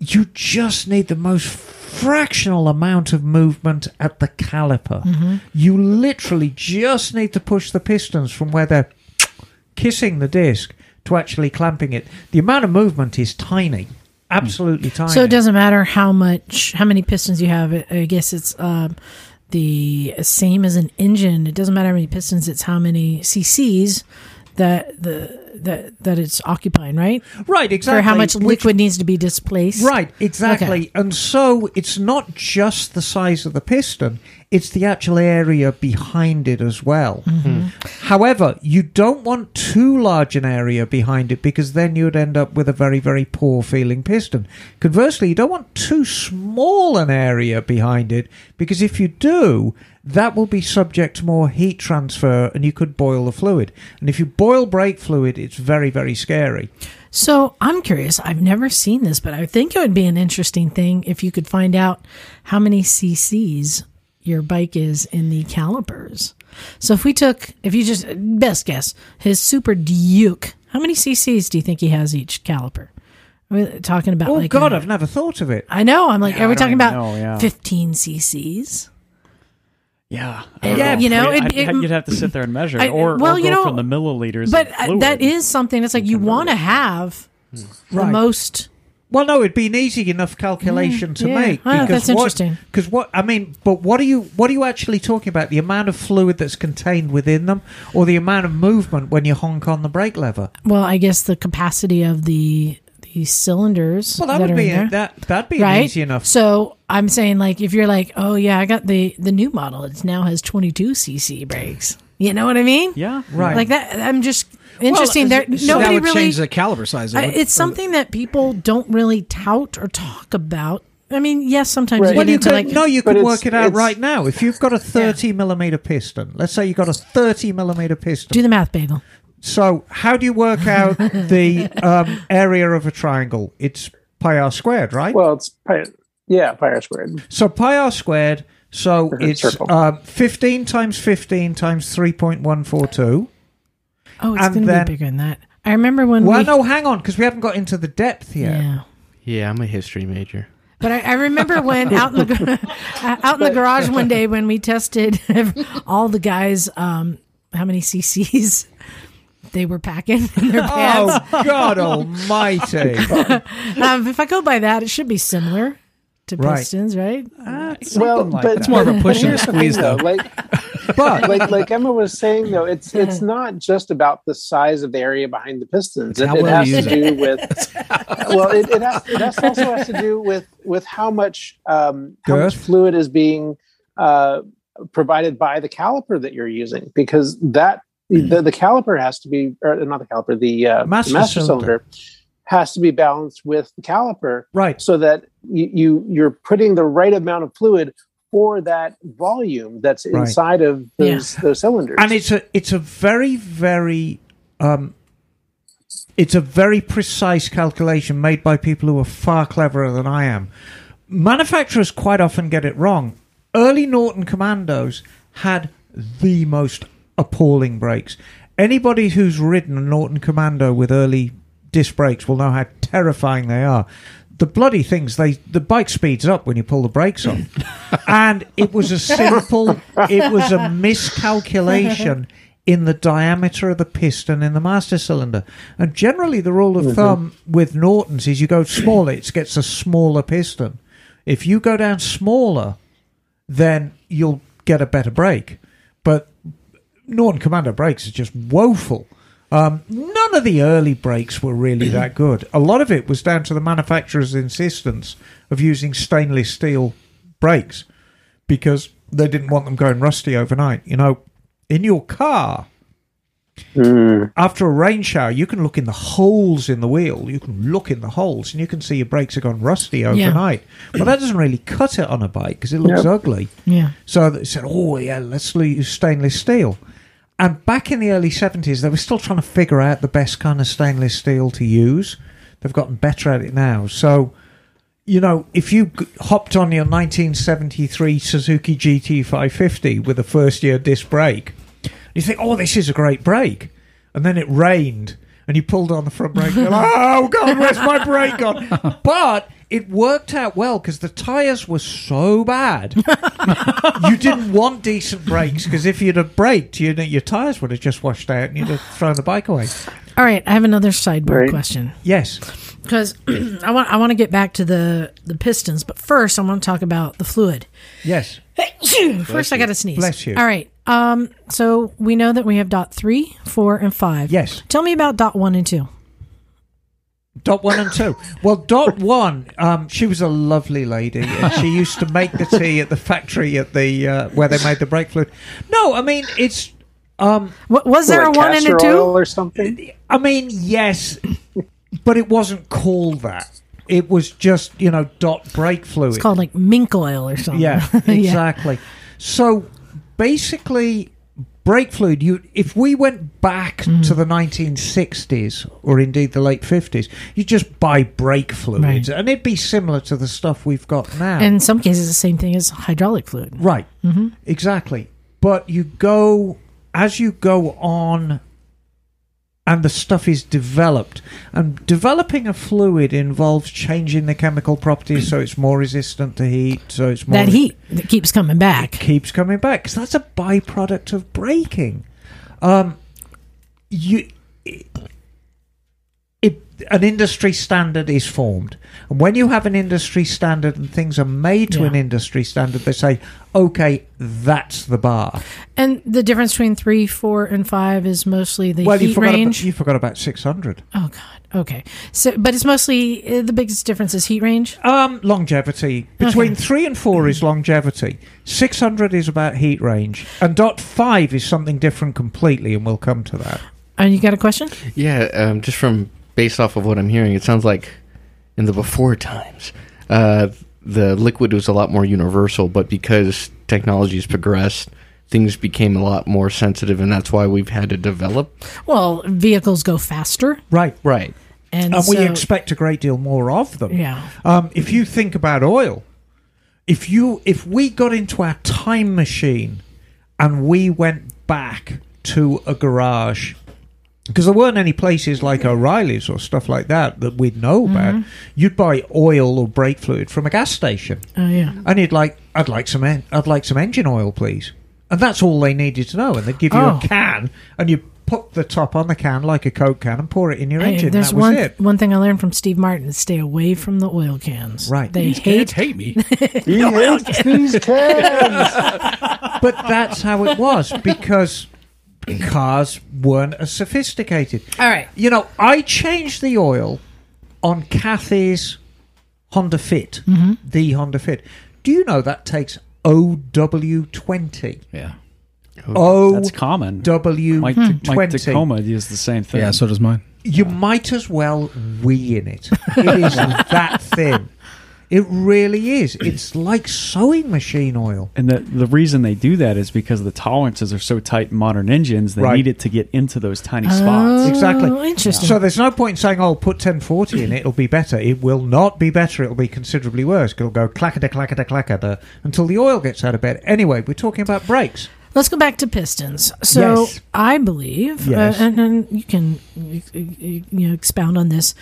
You just need the most fractional amount of movement at the caliper. Mm-hmm. You literally just need to push the pistons from where they're kissing the disc to actually clamping it. The amount of movement is tiny, absolutely tiny. So it doesn't matter how many pistons you have. I guess it's the same as an engine. It doesn't matter how many pistons, it's how many cc's that it's occupying, right? Right, exactly. For how much liquid needs to be displaced. Right, exactly. Okay. And so it's not just the size of the piston, it's the actual area behind it as well. Mm-hmm. However, you don't want too large an area behind it, because then you'd end up with a very, very poor feeling piston. Conversely, you don't want too small an area behind it, because if you do, that will be subject to more heat transfer and you could boil the fluid. And if you boil brake fluid, it's very, very scary. So I'm curious. I've never seen this, but I think it would be an interesting thing if you could find out how many cc's your bike is in the calipers. So if you just, best guess, his Super Duke, how many cc's do you think he has each caliper? We're talking about I've never thought of it. I know. I'm like, are we talking about 15 cc's? Yeah, you know, you'd have to sit there and measure, or go from the milliliters. But that is something. It's like you want to have the most. Well, no, it'd be an easy enough calculation to make. Because that's interesting. Because what are you actually talking about? The amount of fluid that's contained within them, or the amount of movement when you honk on the brake lever? Well, I guess the capacity of these cylinders. Well, that'd be right? Easy enough. So I'm saying, like, if you're like, oh yeah, I got the new model. It now has 22 cc brakes. You know what I mean? Yeah, right. Like that. I'm just interesting. Well, there, so nobody that would really change the caliper size. It's something that people don't really tout or talk about. I mean, yes, sometimes right. You can work it out right now. If you've got a 30 millimeter piston, let's say you got a 30 millimeter piston. Do the math, Bagel. So how do you work out the area of a triangle? It's pi r squared, right? Well, it's pi r squared. So pi r squared, so it's 15 times 15 times 3.142. Oh, it's going to be bigger than that. I remember when hang on, because we haven't got into the depth yet. Yeah, I'm a history major. But I remember when out in the garage one day when we tested all the guys how many cc's they were packing in their pants. Oh, God almighty. If I go by that, it should be similar to pistons, right? It's more of a push and a squeeze, though. Like Emma was saying, though, it's not just about the size of the area behind the pistons. It also has to do with how much fluid is being provided by the caliper that you're using, because the caliper has to be, or not the caliper, the master cylinder has to be balanced with the caliper, right? So that you're putting the right amount of fluid for that volume that's inside of those cylinders. And it's a very, very it's a very precise calculation made by people who are far cleverer than I am. Manufacturers quite often get it wrong. Early Norton Commandos had the most appalling brakes. Anybody who's ridden a Norton Commando with early disc brakes will know how terrifying they are. The bloody things, the bike speeds up when you pull the brakes on. And it was a miscalculation in the diameter of the piston in the master cylinder. And generally the rule of thumb with Nortons is you go smaller, it gets a smaller piston. If you go down smaller, then you'll get a better brake. But Norton Commando brakes are just woeful. None of the early brakes were really that good. A lot of it was down to the manufacturer's insistence of using stainless steel brakes because they didn't want them going rusty overnight. You know, in your car, after a rain shower, you can look in the holes in the wheel. You can look in the holes and you can see your brakes have gone rusty overnight. Yeah. But that doesn't really cut it on a bike because it looks ugly. Yeah. So they said, let's use stainless steel. And back in the early 70s, they were still trying to figure out the best kind of stainless steel to use. They've gotten better at it now. So, you know, if you hopped on your 1973 Suzuki GT550 with a first-year disc brake, you think, this is a great brake. And then it rained, and you pulled on the front brake, and you're like, oh, God, where's my brake gone? But it worked out well because the tyres were so bad. You didn't want decent brakes because if you'd have braked, your tyres would have just washed out and you'd have thrown the bike away. All right, I have another sidebar question. Yes. Because I want to get back to the pistons, but first I want to talk about the fluid. Yes. First I got to sneeze. Bless you. All right. So we know that we have dot 3, 4, and 5. Yes. Tell me about dot 1 and 2. Dot 1 and 2. Well, Dot 1, she was a lovely lady, and she used to make the tea at the factory at the where they made the brake fluid. No, I mean, it's... was there a 1 and a 2? Or something? I mean, yes, but it wasn't called that. It was just, Dot brake fluid. It's called, like, mink oil or something. Yeah, exactly. Yeah. So, basically... brake fluid, if we went back to the 1960s or indeed the late 50s, you just buy brake fluids and it'd be similar to the stuff we've got now. And in some cases, the same thing as hydraulic fluid. Right, exactly. But as you go on and the stuff is developed, and developing a fluid involves changing the chemical properties so it's more resistant to heat, so it's more... That heat that keeps coming back. It keeps coming back, because that's a byproduct of braking. An industry standard is formed. And when you have an industry standard and things are made to an industry standard, they say, okay, that's the bar. And the difference between 3, 4, and 5 is mostly the heat range? You forgot about 600. Oh, God. Okay. So, but it's mostly the biggest difference is heat range? Longevity. Between 3 and 4 is longevity. 600 is about heat range. And dot 5 is something different completely, and we'll come to that. And you got a question? Yeah, just from... based off of what I'm hearing, it sounds like in the before times, the liquid was a lot more universal, but because technology's progressed, things became a lot more sensitive, and that's why we've had to develop. Well, vehicles go faster. Right. And so, we expect a great deal more of them. Yeah. If you think about oil, if we got into our time machine and we went back to a garage... because there weren't any places like O'Reilly's or stuff like that we'd know about. You'd buy oil or brake fluid from a gas station. Oh, yeah. And you'd like, I'd like some engine oil, please. And that's all they needed to know. And they'd give you a can, and you put the top on the can like a Coke can and pour it in your engine. That was it. One thing I learned from Steve Martin is stay away from the oil cans. Right. They hate me. He hates these cans. But that's how it was, because... cars weren't as sophisticated. All right. I changed the oil on Kathy's Honda Fit, the Honda Fit. Do you know that takes OW20? Yeah. That's common. OW20. Mike Tacoma used the same thing. Yeah, so does mine. You might as well wee in it. It is that thin. It really is. It's like sewing machine oil. And the reason they do that is because the tolerances are so tight in modern engines, they need it to get into those tiny spots. Exactly. Interesting. So there's no point in saying, oh, put 1040 in, it'll be better. It will not be better. It'll be considerably worse. It'll go clackada, clackada, clackada until the oil gets out of bed. Anyway, we're talking about brakes. Let's go back to pistons. So yes. I believe, and you can expound on this,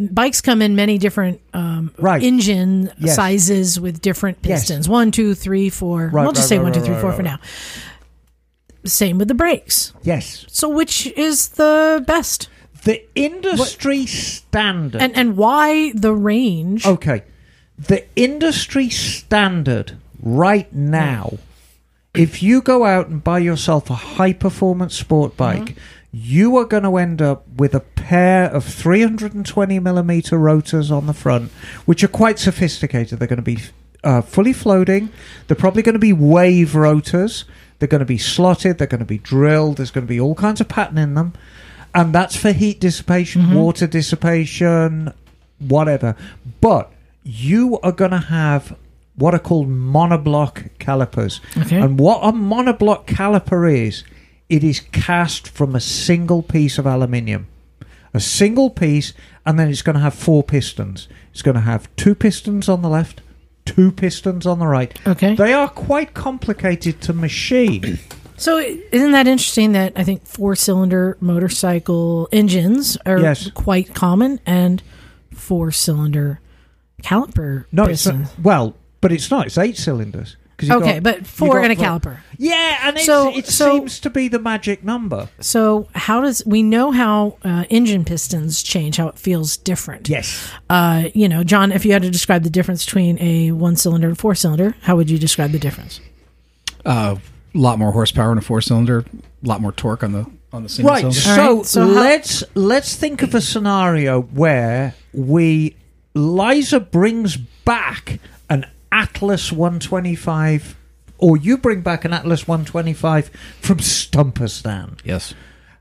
bikes come in many different engine sizes with different pistons. Yes. 1, 2, 3, 4. Right, we'll just say 1, 2, 3, 4 for now. Same with the brakes. Yes. So which is the best? The industry standard. And why the range? Okay. The industry standard right now, if you go out and buy yourself a high-performance sport bike, you are going to end up with a pair of 320mm rotors on the front, which are quite sophisticated. They're going to be fully floating. They're probably going to be wave rotors. They're going to be slotted. They're going to be drilled. There's going to be all kinds of pattern in them. And that's for heat dissipation, water dissipation, whatever. But you are going to have what are called monoblock calipers. Okay. And what a monoblock caliper is, it is cast from a single piece of aluminium. A single piece, and then it's going to have 4 pistons. It's going to have 2 pistons on the left, 2 pistons on the right. Okay. They are quite complicated to machine. So isn't that interesting that I think 4-cylinder motorcycle engines are quite common, and 4-cylinder caliper pistons? But it's not. It's 8 cylinders. Okay, but 4 and a caliper. Yeah, and it seems to be the magic number. So how does we know how engine pistons change? How it feels different? Yes. John, if you had to describe the difference between a 1-cylinder and 4-cylinder, how would you describe the difference? A lot more horsepower in a 4-cylinder. A lot more torque on the single cylinder. Right. So let's think of a scenario where Liza brings back an Atlas 125, or you bring back an Atlas 125 from Stumperstan. Yes.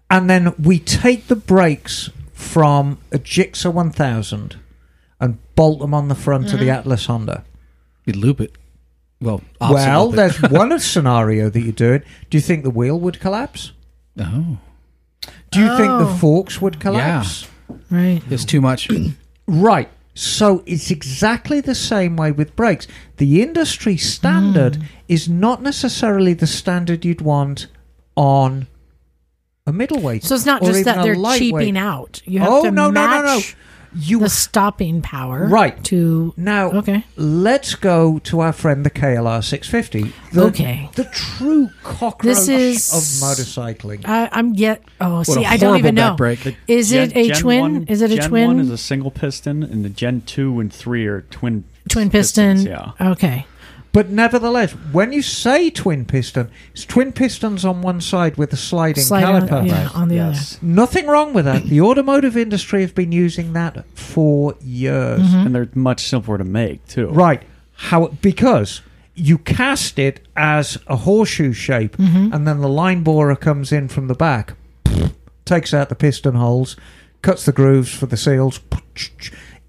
And then we take the brakes from a Gixxer 1000 and bolt them on the front of the Atlas Honda. You'd loop it. Well, there's one scenario that you do it. Do you think the wheel would collapse? No. Do you think the forks would collapse? Yeah. Right. It's too much. Right. So it's exactly the same way with brakes. The industry standard is not necessarily the standard you'd want on a middleweight. So it's not just that they're cheaping out. You have to match the stopping power. Right. Let's go to our friend the KLR 650. The true cockroach of motorcycling. I don't even know. Is it a twin? Is it a twin? Gen 1 is a single piston, and the Gen 2 and 3 are twin piston. Yeah. Okay. But nevertheless, when you say twin piston, it's twin pistons on one side with a sliding caliper. On the other. Nothing wrong with that. The automotive industry have been using that for years. Mm-hmm. And they're much simpler to make, too. Right. Because you cast it as a horseshoe shape, and then the line borer comes in from the back, takes out the piston holes, cuts the grooves for the seals.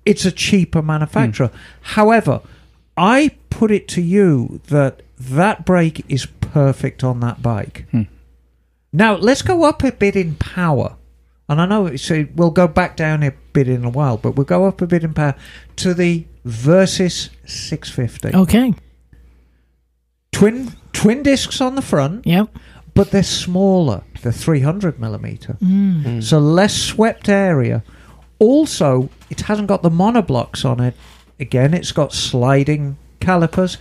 It's a cheaper manufacturer. However, I put it to you that brake is perfect on that bike. Now, let's go up a bit in power. And I know we'll go back down a bit in a while, but we'll go up a bit in power to the Versus 650. Okay. Twin discs on the front. Yep. But they're smaller. They're 300mm. So less swept area. Also, it hasn't got the monoblocks on it. Again, it's got sliding calipers,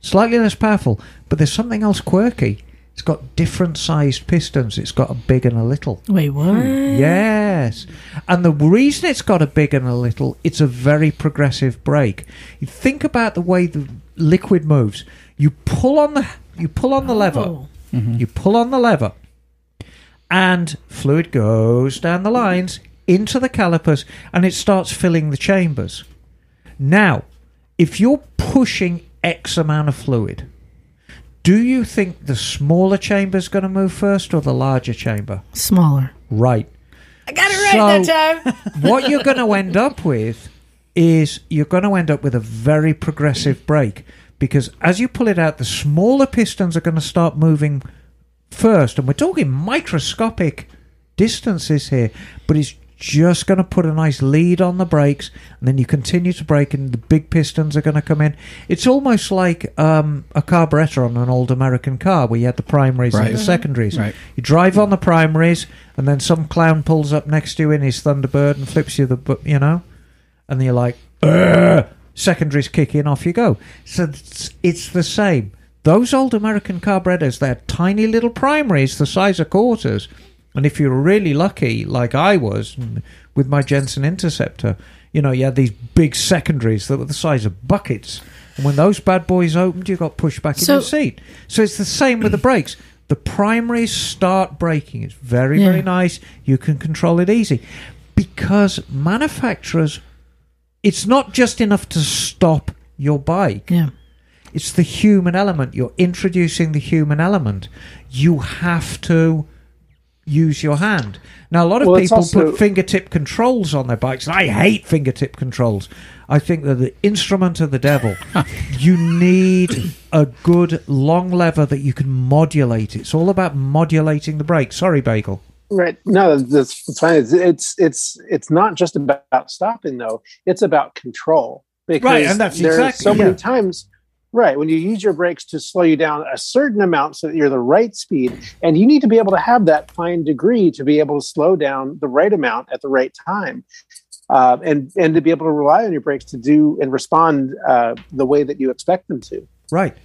slightly less powerful, but there's something else quirky. It's got different sized pistons. It's got a big and a little. Wait, what? Yes. And the reason it's got a big and a little, it's a very progressive brake. You think about the way the liquid moves. You pull on the lever. You pull on the lever, and fluid goes down the lines into the calipers, and it starts filling the chambers. Now, if you're pushing X amount of fluid, do you think the smaller chamber is going to move first or the larger chamber? Smaller. Right. I got it right. right that time. What you're going to end up with is you're going to end up with a very progressive brake, because as you pull it out, the smaller pistons are going to start moving first, and we're talking microscopic distances here, but it's just going to put a nice lead on the brakes, and then you continue to brake and the big pistons are going to come in. It's almost like a carburetor on an old American car where you had the primaries and the secondaries. Right. You drive on the primaries and then some clown pulls up next to you in his Thunderbird and flips you the, you know, and you're like, ugh! Secondaries kick in, off you go. So it's the same. Those old American carburetors, they're tiny little primaries the size of quarters. And if you're really lucky, like I was with my Jensen Interceptor, you know, you had these big secondaries that were the size of buckets. And when those bad boys opened, you got pushed back in your seat. So it's the same with the brakes. The primaries start braking. It's very, very nice. You can control it easy. Because manufacturers, it's not just enough to stop your bike. Yeah. It's the human element. You're introducing the human element. You have to use your hand. Now, a lot of people put fingertip controls on their bikes. I hate fingertip controls. I think they're the instrument of the devil. You need a good long lever that you can modulate. It's all about modulating the brake. Sorry, Bagel. Right. No, that's fine. It's not just about stopping, though. It's about control. Because and that's exactly so many times. Right, when you use your brakes to slow you down a certain amount so that you're the right speed, and you need to be able to have that fine degree to be able to slow down the right amount at the right time, and to be able to rely on your brakes to do and respond the way that you expect them to. Right.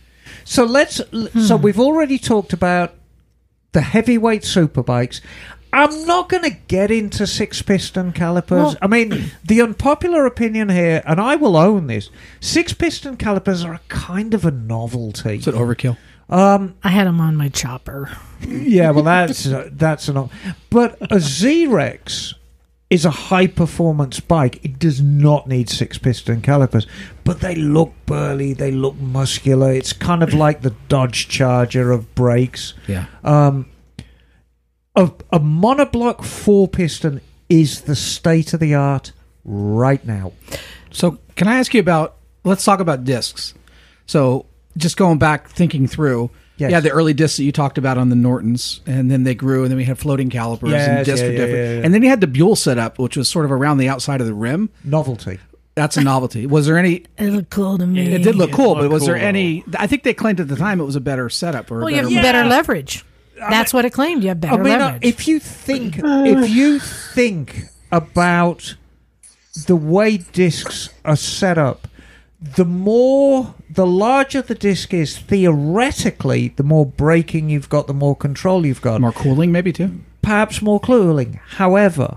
So So we've already talked about the heavyweight superbikes. I'm not going to get into six-piston calipers. Well, I mean, the unpopular opinion here, and I will own this, six-piston calipers are a kind of a novelty. It's an overkill. I had them on my chopper. Yeah, well, that's an... But a Z-Rex is a high-performance bike. It does not need six-piston calipers. But they look burly. They look muscular. It's kind of like the Dodge Charger of brakes. Yeah. A monoblock four-piston is the state-of-the-art right now. So can I ask you about, let's talk about discs. So just going back, thinking through, the early discs that you talked about on the Nortons, and then they grew, and then we had floating calipers and discs were different. Yeah. And then you had the Buell setup, which was sort of around the outside of the rim. Novelty. That's a novelty. Was there any... It looked cool to me. It did look cool, but was there any... I think they claimed at the time it was a better setup. Or you have better leverage. That's what it claimed. You have better leverage. If you think about the way discs are set up, the larger the disc is, theoretically, the more braking you've got, the more control you've got. More cooling, maybe, too? Perhaps more cooling. However,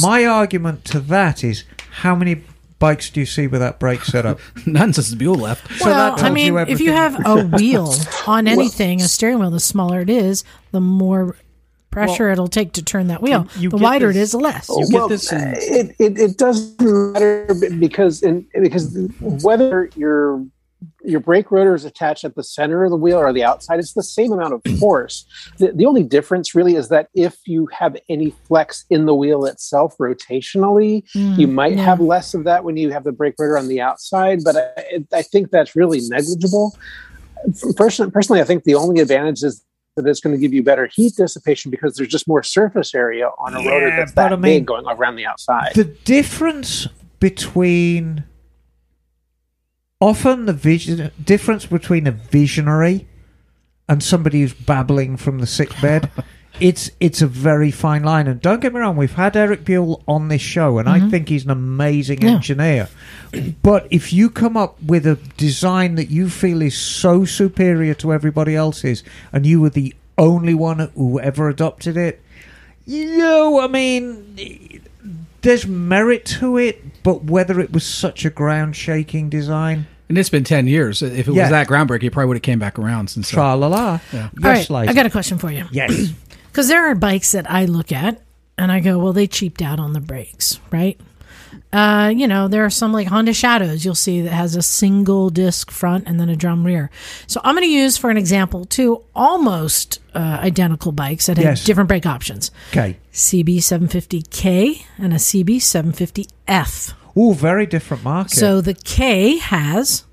my argument to that is, how many bikes do you see with that brake setup? None since the Buell left. Well, so if you have a wheel on anything, a steering wheel, the smaller it is, the more pressure it'll take to turn that wheel. The wider it is, the less. It doesn't matter because whether your brake rotor is attached at the center of the wheel or the outside, it's the same amount of force. The only difference really is that if you have any flex in the wheel itself rotationally, you might have less of that when you have the brake rotor on the outside, but I think that's really negligible. Personally, I think the only advantage is that it's going to give you better heat dissipation because there's just more surface area on a rotor that's big going around the outside. The difference between... Often difference between a visionary and somebody who's babbling from the sickbed, it's a very fine line. And don't get me wrong, we've had Eric Buell on this show, and I think he's an amazing engineer. But if you come up with a design that you feel is so superior to everybody else's, and you were the only one who ever adopted it, there's merit to it, but whether it was such a ground-shaking design... And it's been 10 years. If it was that groundbreaking, it probably would have came back around since... Tra-la-la. Yeah. Yes, all right, I got a question for you. Yes. Because there are bikes that I look at, and I go, well, they cheaped out on the brakes, right? You know, there are some like Honda Shadows you'll see that has a single disc front and then a drum rear. So I'm going to use for an example two almost identical bikes that have different brake options. Okay. CB 750K and a CB 750F. Ooh, very different market. So the K has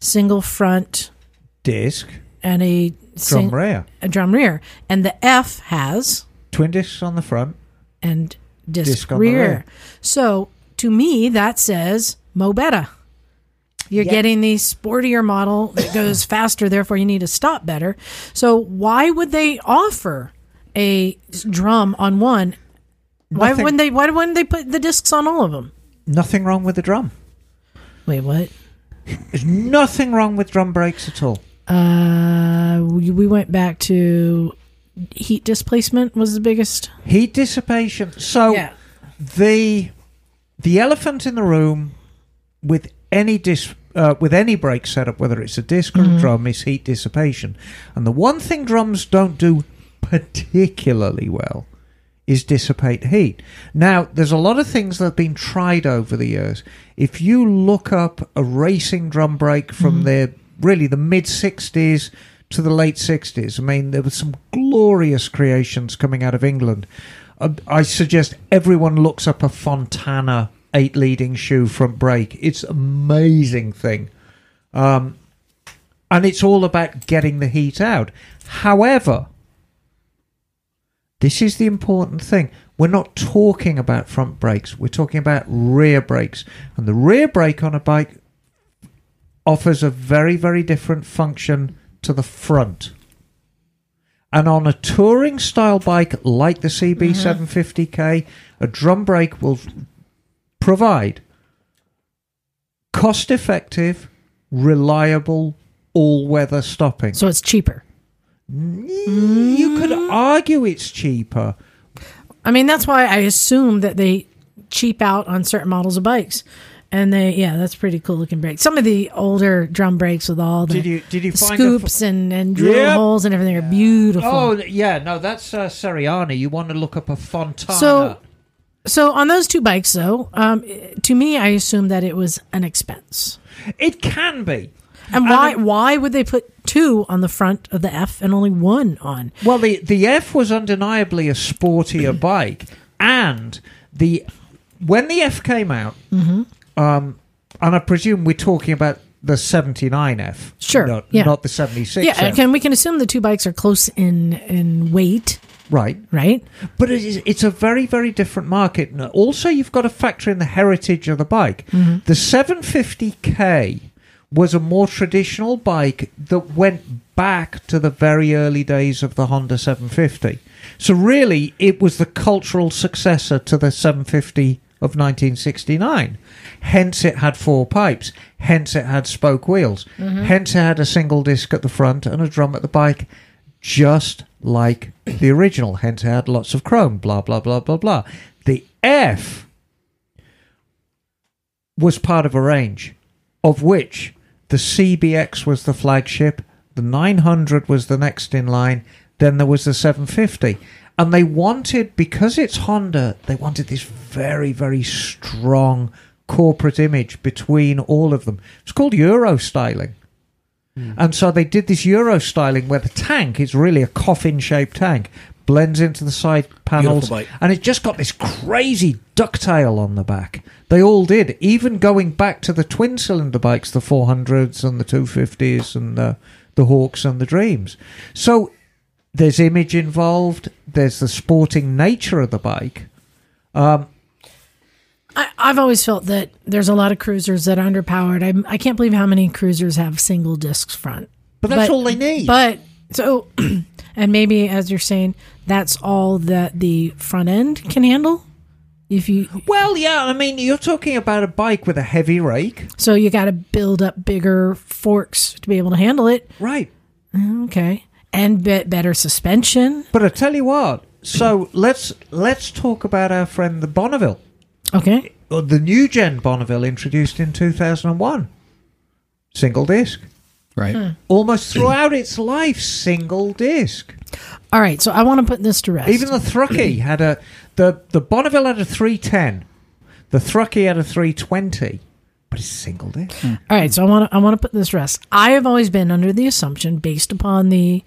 single front disc and a drum rear. A drum rear. And the F has twin discs on the front and disc on the rear. So to me, that says Mo Better. You're getting the sportier model that goes faster, therefore you need to stop better. So why would they offer a drum on one? Why wouldn't they put the discs on all of them? Nothing wrong with the drum. Wait, what? There's nothing wrong with drum brakes at all. We went back to heat displacement was the biggest. Heat dissipation. So the elephant in the room with any disc, with any brake setup, whether it's a disc or a drum, is heat dissipation. And the one thing drums don't do particularly well is dissipate heat. Now, there's a lot of things that have been tried over the years. If you look up a racing drum brake from the mid-'60s to the late '60s. I mean, there were some glorious creations coming out of England. I suggest everyone looks up a Fontana 8-leading shoe front brake. It's an amazing thing. And it's all about getting the heat out. However, this is the important thing. We're not talking about front brakes. We're talking about rear brakes. And the rear brake on a bike offers a very, very different function to the front. And on a touring style bike like the CB 750K, a drum brake will provide cost effective, reliable, all weather stopping. So it's cheaper. You could argue it's cheaper. I mean, that's why I assume that they cheap out on certain models of bikes. And they, that's pretty cool looking brake. Some of the older drum brakes with all the did you find scoops and drill holes and everything are beautiful. Oh, yeah. No, that's Seriani. You want to look up a Fontana. So on those two bikes, though, to me, I assume that it was an expense. It can be. And why would they put two on the front of the F and only one on? Well, the F was undeniably a sportier bike. And when the F came out... and I presume we're talking about the 79F, sure, not the 76F. Yeah, we can assume the two bikes are close in weight. Right. But it's a very, very different market. And also, you've got to factor in the heritage of the bike. The 750K was a more traditional bike that went back to the very early days of the Honda 750. So really, it was the cultural successor to the 750 of 1969. Hence it had four pipes. Hence it had spoke wheels. Hence it had a single disc at the front and a drum at the back, just like the original. Hence it had lots of chrome, blah, blah, blah, blah, blah. The F was part of a range, of which the CBX was the flagship, the 900 was the next in line, then there was the 750. And they wanted, because it's Honda, they wanted this very, very strong corporate image between all of them. It's called Euro styling. And so they did this Euro styling where the tank is really a coffin-shaped tank, blends into the side panels, and it just got this crazy ducktail on the back. They all did, even going back to the twin-cylinder bikes, the 400s and the 250s and the Hawks and the Dreams. So... there's image involved. There's the sporting nature of the bike. I've always felt that there's a lot of cruisers that are underpowered. I can't believe how many cruisers have single discs front. But that's all they need. But so, and maybe as you're saying, that's all that the front end can handle. I mean, you're talking about a bike with a heavy rake, so you got to build up bigger forks to be able to handle it. Right. Okay. And better suspension. But I tell you what, so let's talk about our friend the Bonneville. Okay. The new gen Bonneville introduced in 2001. Single disc. Right. Almost throughout its life, single disc. All right, so I want to put this to rest. Even the Thrucky had the Bonneville had a 310. The Thrucky had a 320, but it's a single disc. Mm. All right, so I want to put this rest. I have always been under the assumption, based upon the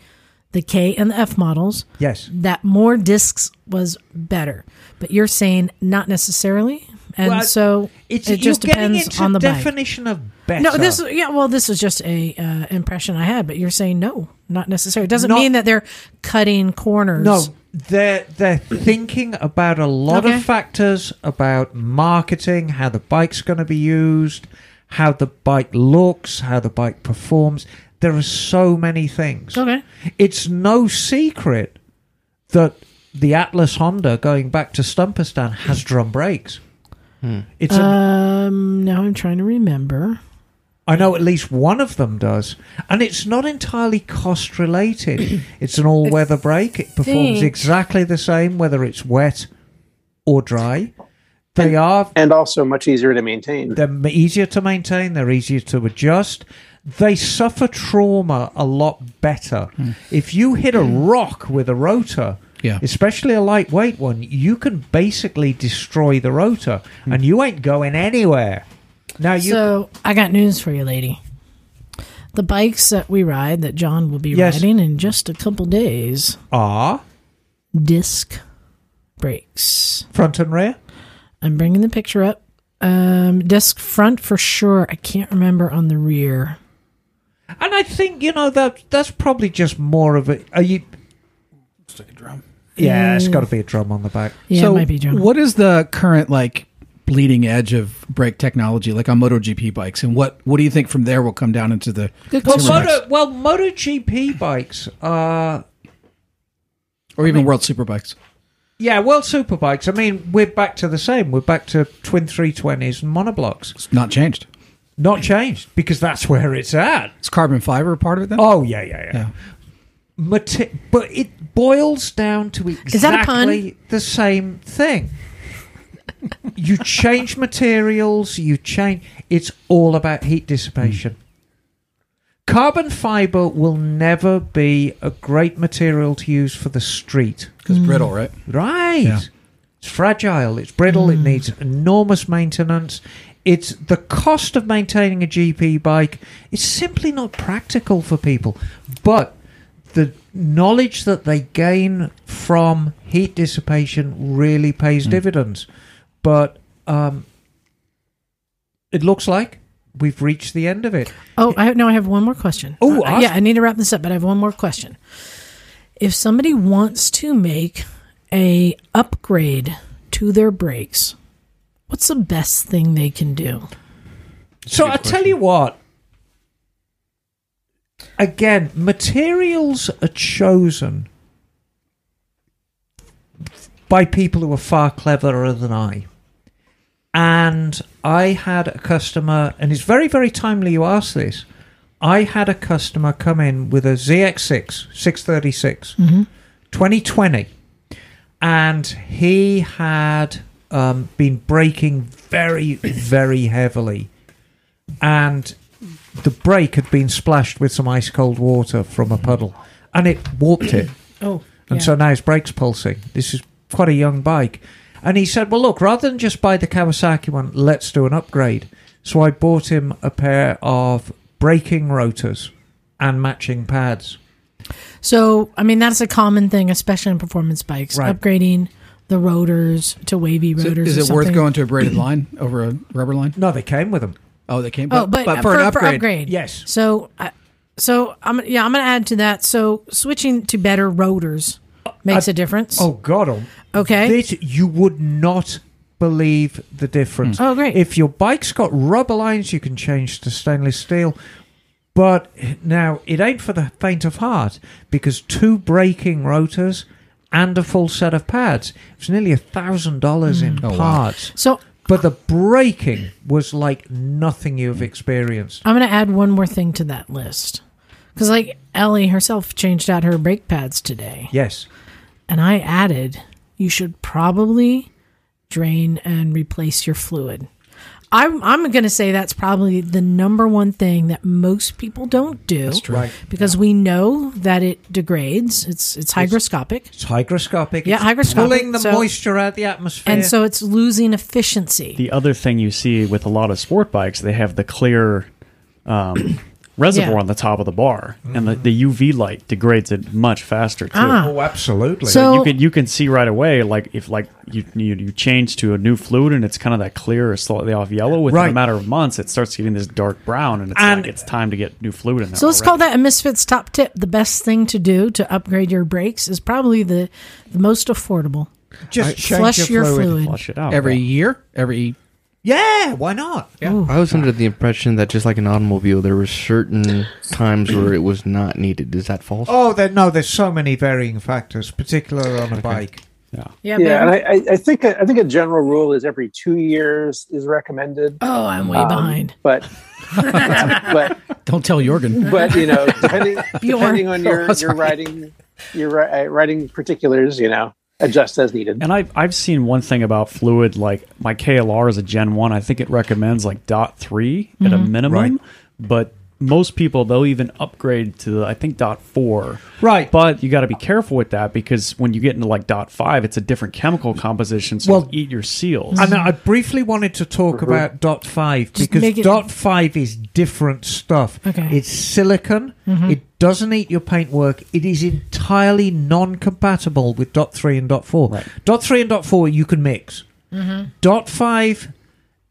K and the F models, yes, that more discs was better. But you're saying not necessarily, and well, so it just depends on the definition bike. Of better. No, this this is just a impression I had, but you're saying no, not necessarily. It doesn't mean that they're cutting corners. No, they're thinking about a lot of factors about marketing, how the bike's going to be used, how the bike looks, how the bike performs. There are so many things. Okay. It's no secret that the Atlas Honda, going back to Stumperstan, has drum brakes. Hmm. It's now I'm trying to remember. I know at least one of them does. And it's not entirely cost related. It's an all-weather brake. It performs exactly the same, whether it's wet or dry. And also much easier to maintain. They're easier to maintain. They're easier to adjust. They suffer trauma a lot better. Mm. If you hit a rock with a rotor, especially a lightweight one, you can basically destroy the rotor, and you ain't going anywhere. Now so I got news for you, lady. The bikes that we ride, that John will be riding in just a couple days, are disc brakes. Front and rear? I'm bringing the picture up. Disc front for sure. I can't remember on the rear. And I think, that's probably just more of a... Yeah, it's got to be a drum on the back. Yeah, so it might be a drum. What is the current, bleeding edge of brake technology, on MotoGP bikes? And what do you think from there will come down into the... MotoGP bikes are... Or even World Superbikes. Yeah, World Superbikes. I mean, we're back to the same. We're back to twin 320s and monoblocks. It's not changed. Not changed, because that's where it's at. It's carbon fiber part of it then? Oh, yeah. But it boils down to exactly the same thing. You change materials, it's all about heat dissipation. Carbon fiber will never be a great material to use for the street. Because brittle, right? Right. Yeah. It's fragile, it's brittle, it needs enormous maintenance. It's the cost of maintaining a GP bike is simply not practical for people. But the knowledge that they gain from heat dissipation really pays dividends. But it looks like we've reached the end of it. Oh, I have one more question. Oh, I need to wrap this up, but I have one more question. If somebody wants to make a upgrade to their brakes, what's the best thing they can do? So I tell you what. Again, materials are chosen by people who are far cleverer than I. And I had a customer, and it's very, very timely you ask this. I had a customer come in with a ZX6, 636, 2020. And he had... been braking very, very heavily, and the brake had been splashed with some ice cold water from a puddle, and it warped it. So now his brake's pulsing. This is quite a young bike, and he said, "Well, look, rather than just buy the Kawasaki one, let's do an upgrade." So I bought him a pair of braking rotors and matching pads. So I mean, that's a common thing, especially in performance bikes, upgrading the rotors to wavy rotors. So is it worth going to a braided line over a rubber line? No, they came with them. Oh, they came. But for an upgrade. Yes. So I'm going to add to that. So switching to better rotors makes a difference. Oh God! Okay. You would not believe the difference. Oh great! If your bike's got rubber lines, you can change to stainless steel. But now it ain't for the faint of heart, because two braking rotors and a full set of pads. It was nearly $1,000 in parts. Wow. So, but the braking was like nothing you've experienced. I'm going to add one more thing to that list. Because Ellie herself changed out her brake pads today. Yes. And I added, you should probably drain and replace your fluid. I'm going to say that's probably the number one thing that most people don't do. That's true. Right. Because we know that it degrades. It's hygroscopic. It's hygroscopic. Yeah, hygroscopic. Pulling the moisture out of the atmosphere. And so it's losing efficiency. The other thing you see with a lot of sport bikes, they have the clear reservoir on the top of the bar, and the UV light degrades it much faster too. Oh, absolutely. So you can see right away, like if like you change to a new fluid and it's kind of that clear or slightly off yellow, within a matter of months it starts getting this dark brown, and it's time to get new fluid in there. So let's call that a Misfits top tip. The best thing to do to upgrade your brakes is probably the most affordable. Just flush your fluid. Flush it out every year. Yeah, why not? Yeah. I was under the impression that just like an automobile, there were certain times where it was not needed. Is that false? Oh, there's so many varying factors, particularly on a bike. Yeah. And I think a general rule is every 2 years is recommended. Oh, I'm way behind. But don't tell Jorgen. But you know, depending on your riding particulars, you know. Adjust as needed. And I've seen one thing about fluid, like my KLR is a Gen 1. I think it recommends like .3 at a minimum, but most people, they'll even upgrade to, I think, .4. Right. But you got to be careful with that because when you get into like .5, it's a different chemical composition, so it'll eat your seals. And I briefly wanted to talk about .5 because .5 is different stuff. Okay. It's silicon. Mm-hmm. It doesn't eat your paintwork. It is entirely non-compatible with .3 and .4. Right. .3 and .4 you can mix. Mm-hmm. .5...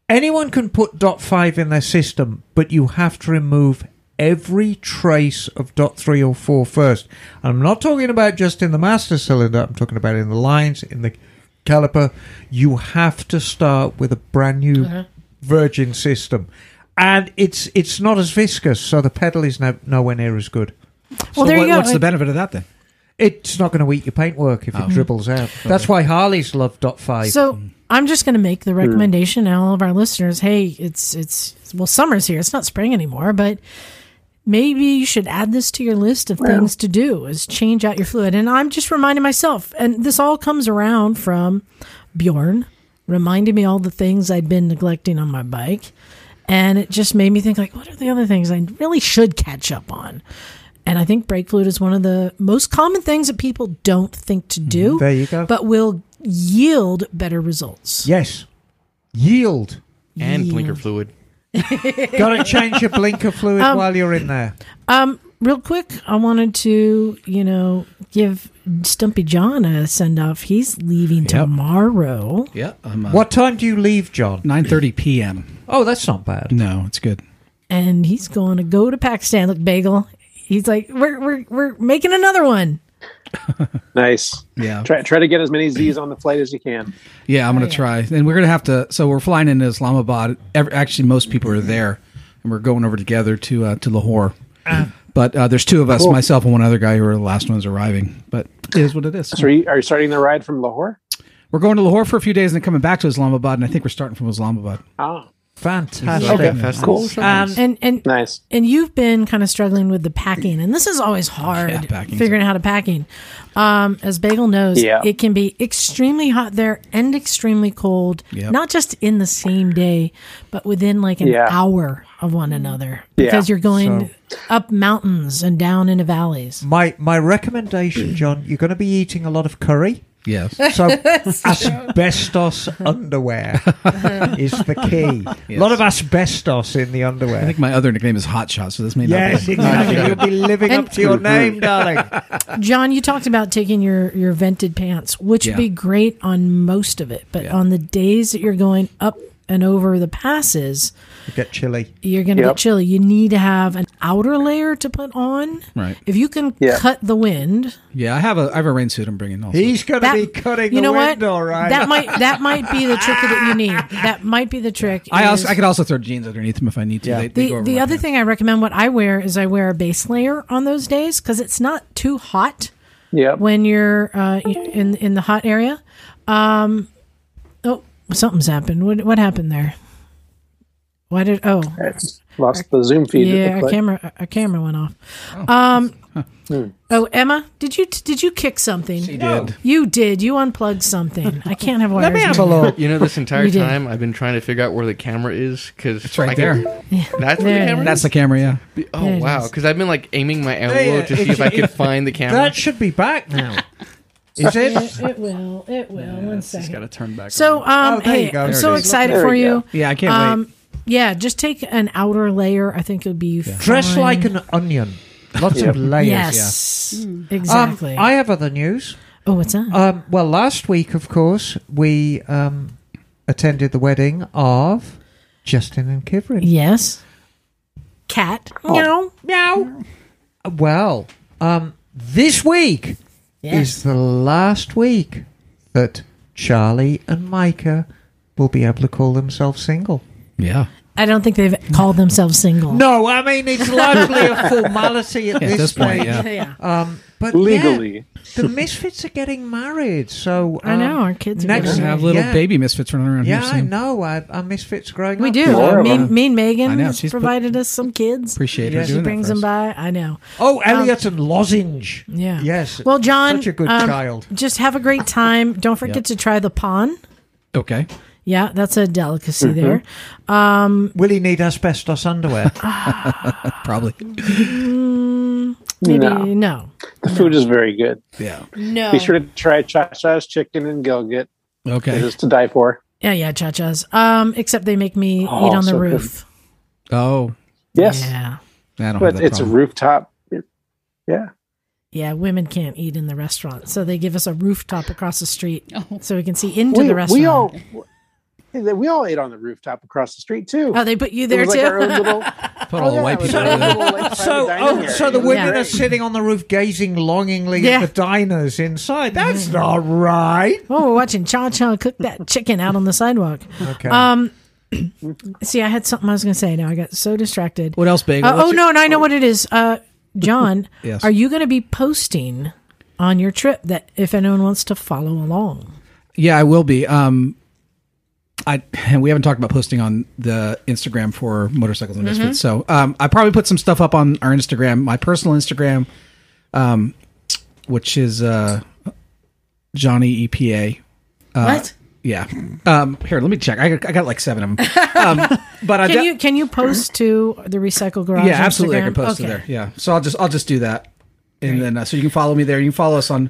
anyone can put .5 in their system, but you have to remove every trace of .3 or 4 first. I'm not talking about just in the master cylinder. I'm talking about in the lines, in the caliper. You have to start with a brand new virgin system. And it's not as viscous, so the pedal is nowhere near as good. Well, so there you go. What's the benefit of that then? It's not going to eat your paintwork if it dribbles out. That's why Harleys love .5. So I'm just going to make the recommendation to all of our listeners, hey, it's summer's here. It's not spring anymore, but maybe you should add this to your list of things to do is change out your fluid. And I'm just reminding myself, and this all comes around from Bjorn, reminding me all the things I'd been neglecting on my bike. And it just made me think, like, what are the other things I really should catch up on? And I think brake fluid is one of the most common things that people don't think to do. There you go. But will yield better results. Yes. Yield. And blinker fluid. Gotta change your blinker fluid while you're in there. Real quick, I wanted to, give Stumpy John a send-off. He's leaving tomorrow. Yeah. What time do you leave, John? 9:30 p.m. Oh, that's not bad. No, it's good. And he's going to go to Pakistan. Look, Bagel. He's like, we're making another one. Nice. Yeah. Try to get as many Z's on the flight as you can. Yeah, I'm going to try. And we're going to have to. So we're flying into Islamabad. Actually, most people are there, and we're going over together to Lahore. But there's two of us, myself and one other guy, who are the last ones arriving. But it is what it is. So are you starting the ride from Lahore? We're going to Lahore for a few days and then coming back to Islamabad, and I think we're starting from Islamabad. Ah. Fantastic. Okay. Cool. And nice. And you've been kind of struggling with the packing, and this is always hard, figuring out how to packing. As Bagel knows, it can be extremely hot there and extremely cold, not just in the same day, but within like an hour of one another, because you're going up mountains and down into valleys. My recommendation, John, you're going to be eating a lot of curry. Yes. So asbestos underwear is the key. Yes. A lot of asbestos in the underwear. I think my other nickname is Hot Shot, so this may not be. Yes, exactly. You'll be living up to your name, darling. John, you talked about taking your vented pants, which would be great on most of it, but on the days that you're going up and over the passes, you get chilly. You're going to get chilly. You need to have an outer layer to put on. Right. If you can cut the wind. Yeah, I have a rain suit I'm bringing also. He's going to be cutting the wind, all right. That might be the trick that you need. That might be the trick. I could also throw jeans underneath them if I need to. Yeah. They go over the other thing I recommend, what I wear is I wear a base layer on those days because it's not too hot. Yeah. When you're in the hot area. Something's happened. What happened there? Why did lost the Zoom feed? Yeah, our camera went off. Oh. Emma, did you kick something? She did. You did. You unplugged something. I can't have wires. Let me have a look. You know, this entire time I've been trying to figure out where the camera is because it's right there. Yeah. That's where the camera. That's the camera. Yeah. Oh wow! Because I've been like aiming my elbow to see if I could find the camera. That should be back now. Is it? It will. Yeah, one second. It's got to turn back. So I'm so excited for you. Yeah, I can't wait. Yeah, just take an outer layer. I think it would be fine. Dress like an onion. Lots of layers. Yes, exactly. I have other news. Oh, what's that? Well, last week, of course, we attended the wedding of Justin and Kivrin. Yes. Cat. Meow. Well, this week is the last week that Charlie and Micah will be able to call themselves single. Yeah. I don't think they've called themselves single. No, I mean, it's largely a formality at this point. Yeah. But legally. The Misfits are getting married, so... I know, our kids are getting married. We have little baby Misfits running around here soon. Yeah, I know. Our Misfits growing up. We do. Mean Megan has provided us some kids. Appreciate her doing that. She brings them by. I know. Oh, Elliot and Lozenge. Yeah. Yes. Well, John... Such a good child. Just have a great time. Don't forget to try the pon. Okay. Yeah, that's a delicacy there. Will he need asbestos underwear? Probably. Maybe no. The food is very good. Yeah. No. Be sure to try Cha-Cha's chicken and Gilgit. Okay. It's to die for. Yeah, Cha-Cha's. Except they make me eat on the roof. Good. Oh. Yes. Yeah. It's a rooftop. Yeah. Yeah, women can't eat in the restaurant, so they give us a rooftop across the street so we can see into the restaurant. We all ate on the rooftop across the street too. Oh, they put you there too. Put all the white people. So the women are sitting on the roof, gazing longingly at the diners inside. That's not right. Oh, we're watching Cha-Cha cook that chicken out on the sidewalk. Okay. See, I had something I was going to say. Now I got so distracted. What else, Bagel? I know what it is. John, are you going to be posting on your trip that if anyone wants to follow along? Yeah, I will be. And we haven't talked about posting on the Instagram for Motorcycles and Misfits. So I probably put some stuff up on our Instagram, my personal Instagram, which is Johnny EPA. What? Yeah. Here, let me check. I got like 7 of them. But can you post to the Recycle Garage? Yeah, absolutely. Instagram? I can post to there. Yeah. So I'll just do that, and then so you can follow me there. You can follow us on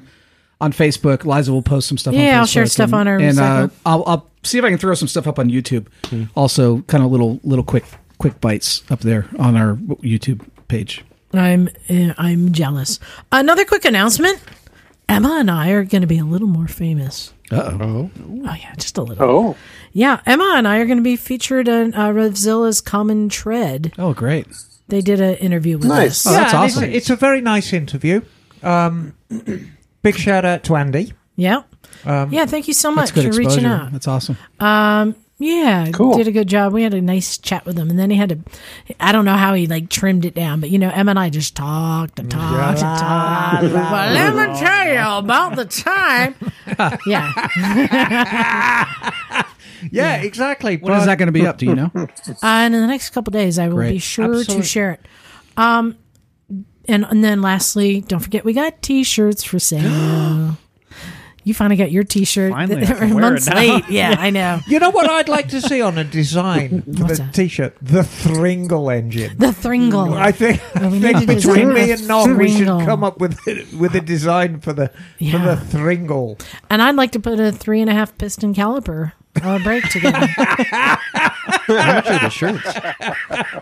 Facebook. Liza will post some stuff. Yeah, I'll share stuff on our Recycle. I'll see if I can throw some stuff up on YouTube. Also, kind of little quick bites up there on our YouTube page. I'm jealous. Another quick announcement: Emma and I are going to be a little more famous. Uh-oh. Oh, yeah, just a little. Oh. Yeah, Emma and I are going to be featured on Revzilla's Common Tread. Oh, great. They did an interview with us. Nice. Oh, that's awesome. It's a very nice interview. Big shout out to Andy. Yeah. Thank you so much for reaching out. That's awesome. Yeah, cool. Did a good job. We had a nice chat with him, and then he had I don't know how he like trimmed it down, but Emma and I just talked and talked and talked. Well, let me tell you about the time. Yeah, exactly. When is that going to be up? Do you know? In the next couple of days, I will be sure to share it. And then lastly, don't forget we got T-shirts for sale. You finally got your T-shirt. Finally, I can wear months it now. Late. Yeah, I know. You know what I'd like to see on a design for the T-shirt? The Thringle engine. The Thringle. I think between me and Norm, we should come up with a design for the Thringle. And I'd like to put a 3.5 piston caliper or brake together. How much are the shirts?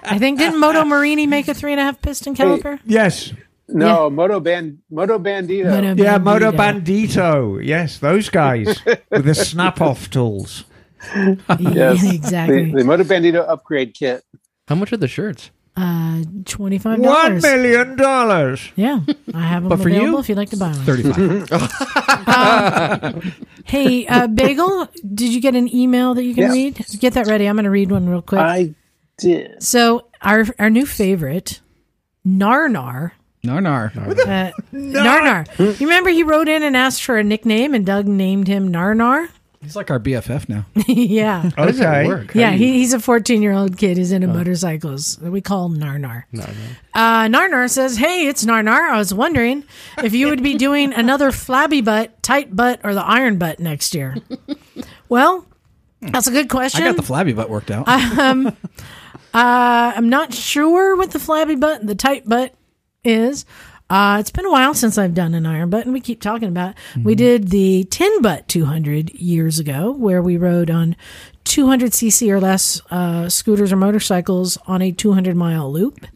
I think didn't Moto Marini make a 3.5 piston caliper? Yes. No, yeah. Moto Bandito. Moto Bandito. Yes, those guys with the snap-off tools. Yes, exactly. The Moto Bandito upgrade kit. How much are the shirts? $25. $1 million. Yeah, I have them available if you'd like to buy one. 35. Hey, Bagel, did you get an email that you can read? Get that ready. I'm going to read one real quick. I did. So our new favorite, Narnar. Narnar. You remember he wrote in and asked for a nickname, and Doug named him Narnar? He's like our BFF now. Yeah. Okay. Work? Yeah, he's a 14-year-old kid who's into motorcycles. We call him Narnar. Narnar says, "Hey, it's Narnar. I was wondering if you would be doing another flabby butt, tight butt, or the iron butt next year." Well, that's a good question. I got the flabby butt worked out. I'm not sure what the flabby butt and the tight butt is. It's been a while since I've done an iron butt, and we keep talking about it. Mm-hmm. We did the 10 butt 200 years ago, where we rode on 200cc or less scooters or motorcycles on a 200-mile loop.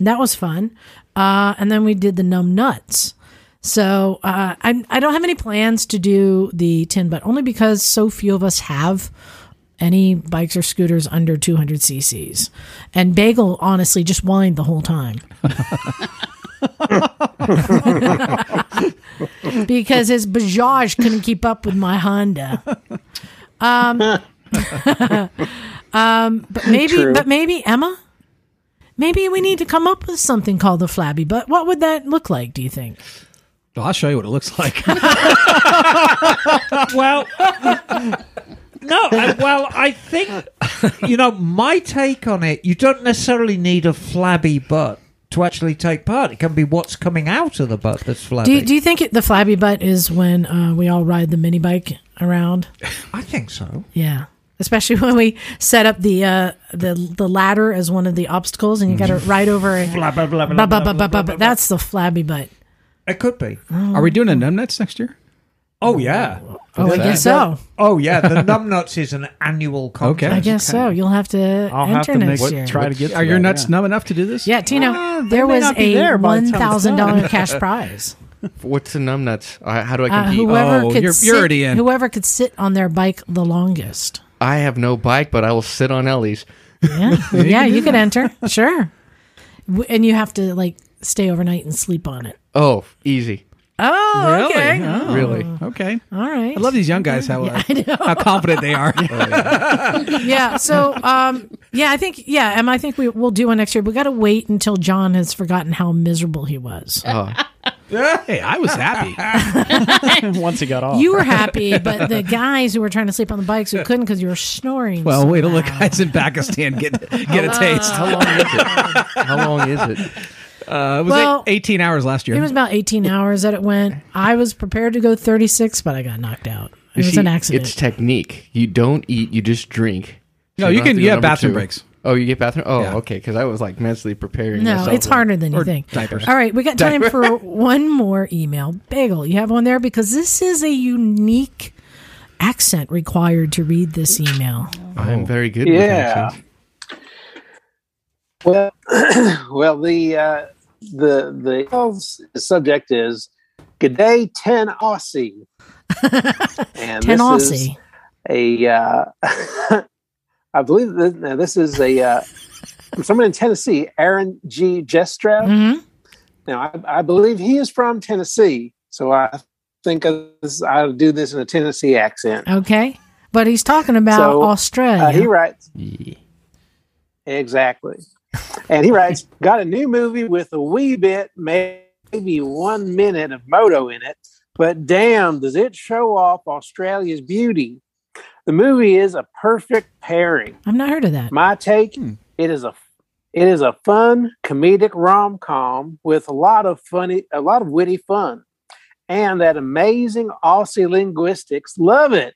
That was fun. And then we did the numb nuts. So I don't have any plans to do the 10 butt, only because so few of us have any bikes or scooters under 200 cc's. And Bagel, honestly, just whined the whole time. Because his Bajaj couldn't keep up with my Honda. But maybe Emma, maybe we need to come up with something called the flabby butt. What would that look like, do you think? Well, I'll show you what it looks like. Well, no, I think, my take on it, you don't necessarily need a flabby butt to actually take part. It can be what's coming out of the butt that's flabby. Do you think the flabby butt is when we all ride the mini bike around? I think so. Yeah, especially when we set up the ladder as one of the obstacles, and you got to ride over it. That's the flabby butt. It could be. Oh. Are we doing a numbnuts next year? Oh yeah. Oh, I guess so. Oh yeah, the numbnuts is an annual contest. Okay. I guess so. You'll have to enter next year. Try to get. Are your nuts numb enough to do this? Yeah, Tino. There was a $1,000 cash prize. What's the numbnuts? How do I compete? Whoever could sit on their bike the longest. I have no bike, but I will sit on Ellie's. Yeah, yeah, you could enter. Sure, and you have to stay overnight and sleep on it. Oh, easy. Oh, really? Okay. Oh, really? Okay. All right. I love these young guys, how confident they are. Yeah. So, Em, I think we'll do one next year. We got to wait until John has forgotten how miserable he was. Oh. Hey, I was happy. Once he got off. You were happy, but the guys who were trying to sleep on the bikes who couldn't because you were snoring. Well, wait till the guys in Pakistan get a taste. How long is it? It was 18 hours last year. It was about 18 hours that it went. I was prepared to go 36, but I got knocked out. It was an accident. It's technique. You don't eat, you just drink. So no, you have bathroom breaks. Oh, you get bathroom? Oh, yeah. Okay, because I was mentally preparing myself. No, it's harder than you think. Diapers. All right, we got time for one more email. Bagel, you have one there? Because this is a unique accent required to read this email. Oh. I am very good with accents. Well, the subject is "G'day Ten Aussie," and Ten Aussie. I believe this is from someone in Tennessee, Aaron G. Jestrow. Mm-hmm. Now, I believe he is from Tennessee, so I think I'll do this in a Tennessee accent. Okay, but he's talking about Australia. He writes exactly. And he writes, got a new movie with a wee bit, maybe 1 minute of moto in it, but damn, does it show off Australia's beauty. The movie is a perfect pairing. I've not heard of that. My take, it is a fun, comedic rom-com with a lot of witty fun. And that amazing Aussie linguistics. Love it.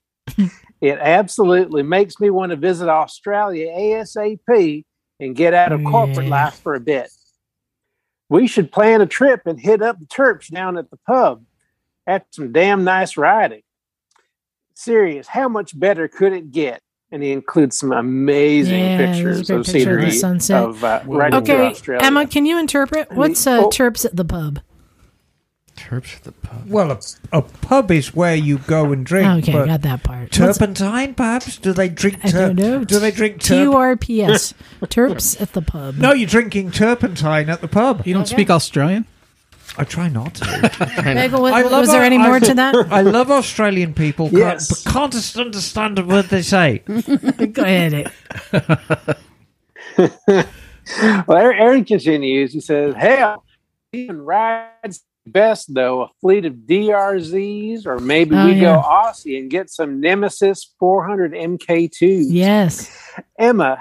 It absolutely makes me want to visit Australia ASAP. And get out of corporate life for a bit. We should plan a trip and hit up the Terps down at the pub. After some damn nice riding. Serious, how much better could it get? And he includes some amazing pictures of scenery, of the sunset. Through Australia. Emma, can you interpret? What's Terps at the pub? Terps at the pub. Well, a pub is where you go and drink. Okay, I got that part. Turpentine, perhaps? Do they drink turps? I don't know. Do they drink turps? T-U-R-P-S. Terps at the pub. No, you're drinking turpentine at the pub. You don't speak Australian? I try not to. Was there any more to that? I love Australian people, but can't just understand a word they say. Go ahead. Well, Aaron continues. He says, hell, even rides best, though, a fleet of DRZs, or maybe go Aussie and get some Nemesis 400 MK2s. Yes. Emma,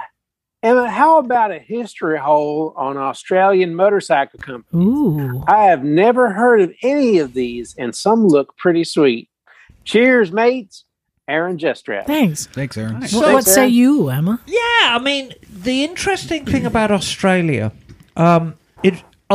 how about a history hole on Australian Motorcycle Company? Ooh. I have never heard of any of these, and some look pretty sweet. Cheers, mates. Aaron Jestrap. Thanks, Aaron. Nice. Well, what say you, Emma? Yeah, I mean, the interesting thing about Australia, a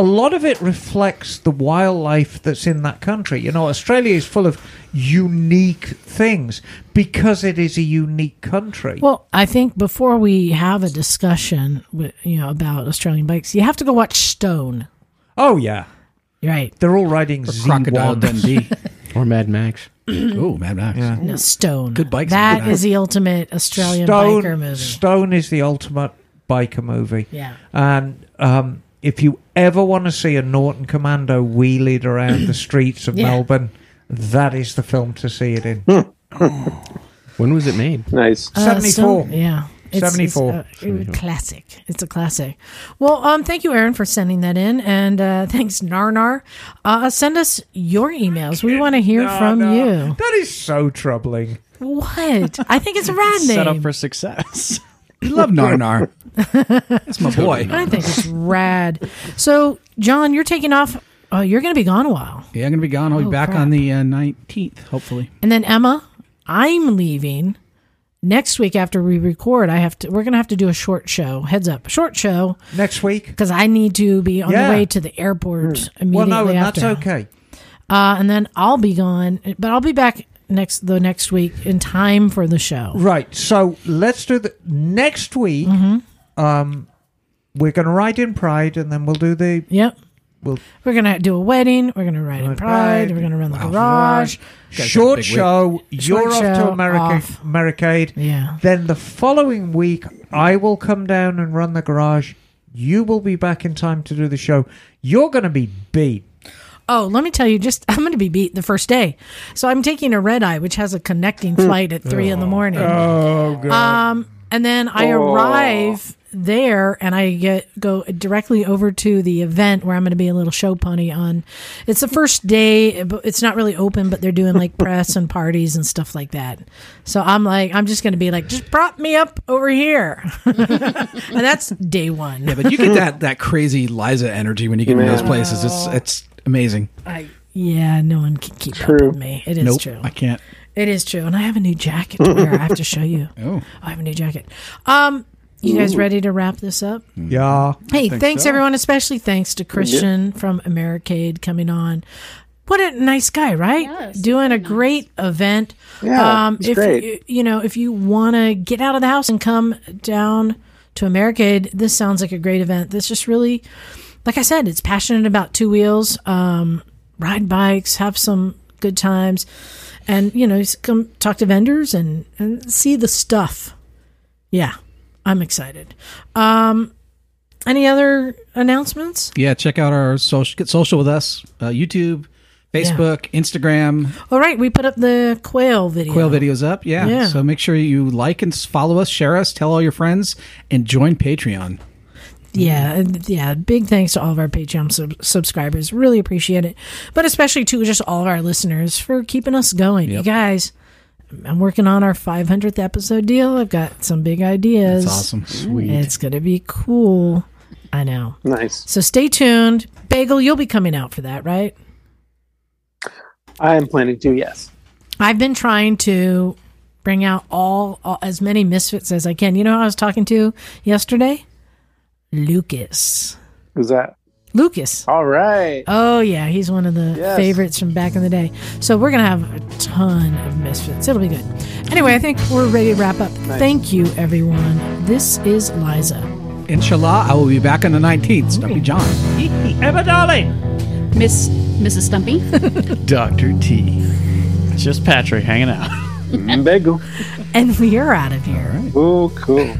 lot of it reflects the wildlife that's in that country. You know, Australia is full of unique things because it is a unique country. Well, I think before we have a discussion, about Australian bikes, you have to go watch Stone. Oh yeah, right. They're all riding Crocodile Dundee or Mad Max. Oh, Mad Max. Yeah. No, Stone. Good bikes. That is the ultimate Australian biker movie. Stone is the ultimate biker movie. Yeah, and if you ever want to see a Norton Commando wheelied around the streets of Melbourne, that is the film to see it in. When was it made? Nice. 74. Yeah. 74. It's classic. It's a classic. Well, thank you, Aaron, for sending that in. And thanks, Narnar. Send us your emails. We want to hear from you. That is so troubling. What? I think it's a rad name. Set up for success. I love Narnar. That's my boy. I think it's rad. So, John, you're taking off. You're going to be gone a while. Yeah, I'm going to be gone. I'll be back on the 19th, hopefully. And then, Emma, I'm leaving next week after we record. We're going to have to do a short show. Heads up, short show next week because I need to be on the way to the airport immediately. Well, no, after. That's okay. And then I'll be gone, but I'll be back next week in time for the show. Right. So let's do the next week. Mm-hmm. We're going to ride in Pride, and then we'll do the we're going to do a wedding. We're going to ride in Pride. We're going to run the garage. Short show. You're off to Americade. Yeah. Then the following week, I will come down and run the garage. You will be back in time to do the show. You're going to be beat. Oh, let me tell you, I'm going to be beat the first day. So I'm taking a red eye, which has a connecting flight at 3 in the morning. Oh, God. And then I arrive there, and I go directly over to the event where I'm going to be a little show pony on. It's the first day, but it's not really open, but they're doing like press and parties and stuff like that. So I'm just going to be like, just prop me up over here. And that's day one. Yeah, but you get that crazy Liza energy when you get in those places. It's amazing. No one can keep up with me. It is true. I can't. It is true. And I have a new jacket to wear. I have to show you. Oh. I have a new jacket. You guys ready to wrap this up? Yeah. Hey, thanks everyone, especially thanks to Christian from Americade coming on. What a nice guy, right? Yes, doing a great event. Yeah, great. If you want to get out of the house and come down to Americade, this sounds like a great event. This just really, like I said, it's passionate about two wheels, ride bikes, have some good times, and, come talk to vendors and see the stuff. Yeah. I'm excited. Any other announcements? Yeah, check out our get social with us. YouTube, Facebook, Instagram. All right, we put up the quail video. Quail video's up, yeah. So make sure you like and follow us, share us, tell all your friends, and join Patreon. Yeah. Big thanks to all of our Patreon subscribers. Really appreciate it. But especially to just all of our listeners for keeping us going. Yep. You guys, I'm working on our 500th episode deal. I've got some big ideas. That's awesome. Sweet. It's going to be cool. I know. Nice. So stay tuned. Bagel, you'll be coming out for that, right? I am planning to, yes. I've been trying to bring out all as many misfits as I can. You know who I was talking to yesterday? Lucas. Who's that? Lucas. All right. Oh, yeah. He's one of the favorites from back in the day. So we're going to have a ton of misfits. It'll be good. Anyway, I think we're ready to wrap up. Nice. Thank you, everyone. This is Liza. Inshallah, I will be back on the 19th. Stumpy John. Emma Darling. Mrs. Stumpy. Dr. T. It's just Patrick hanging out. Bagel. And we are out of here. Right. Oh, cool.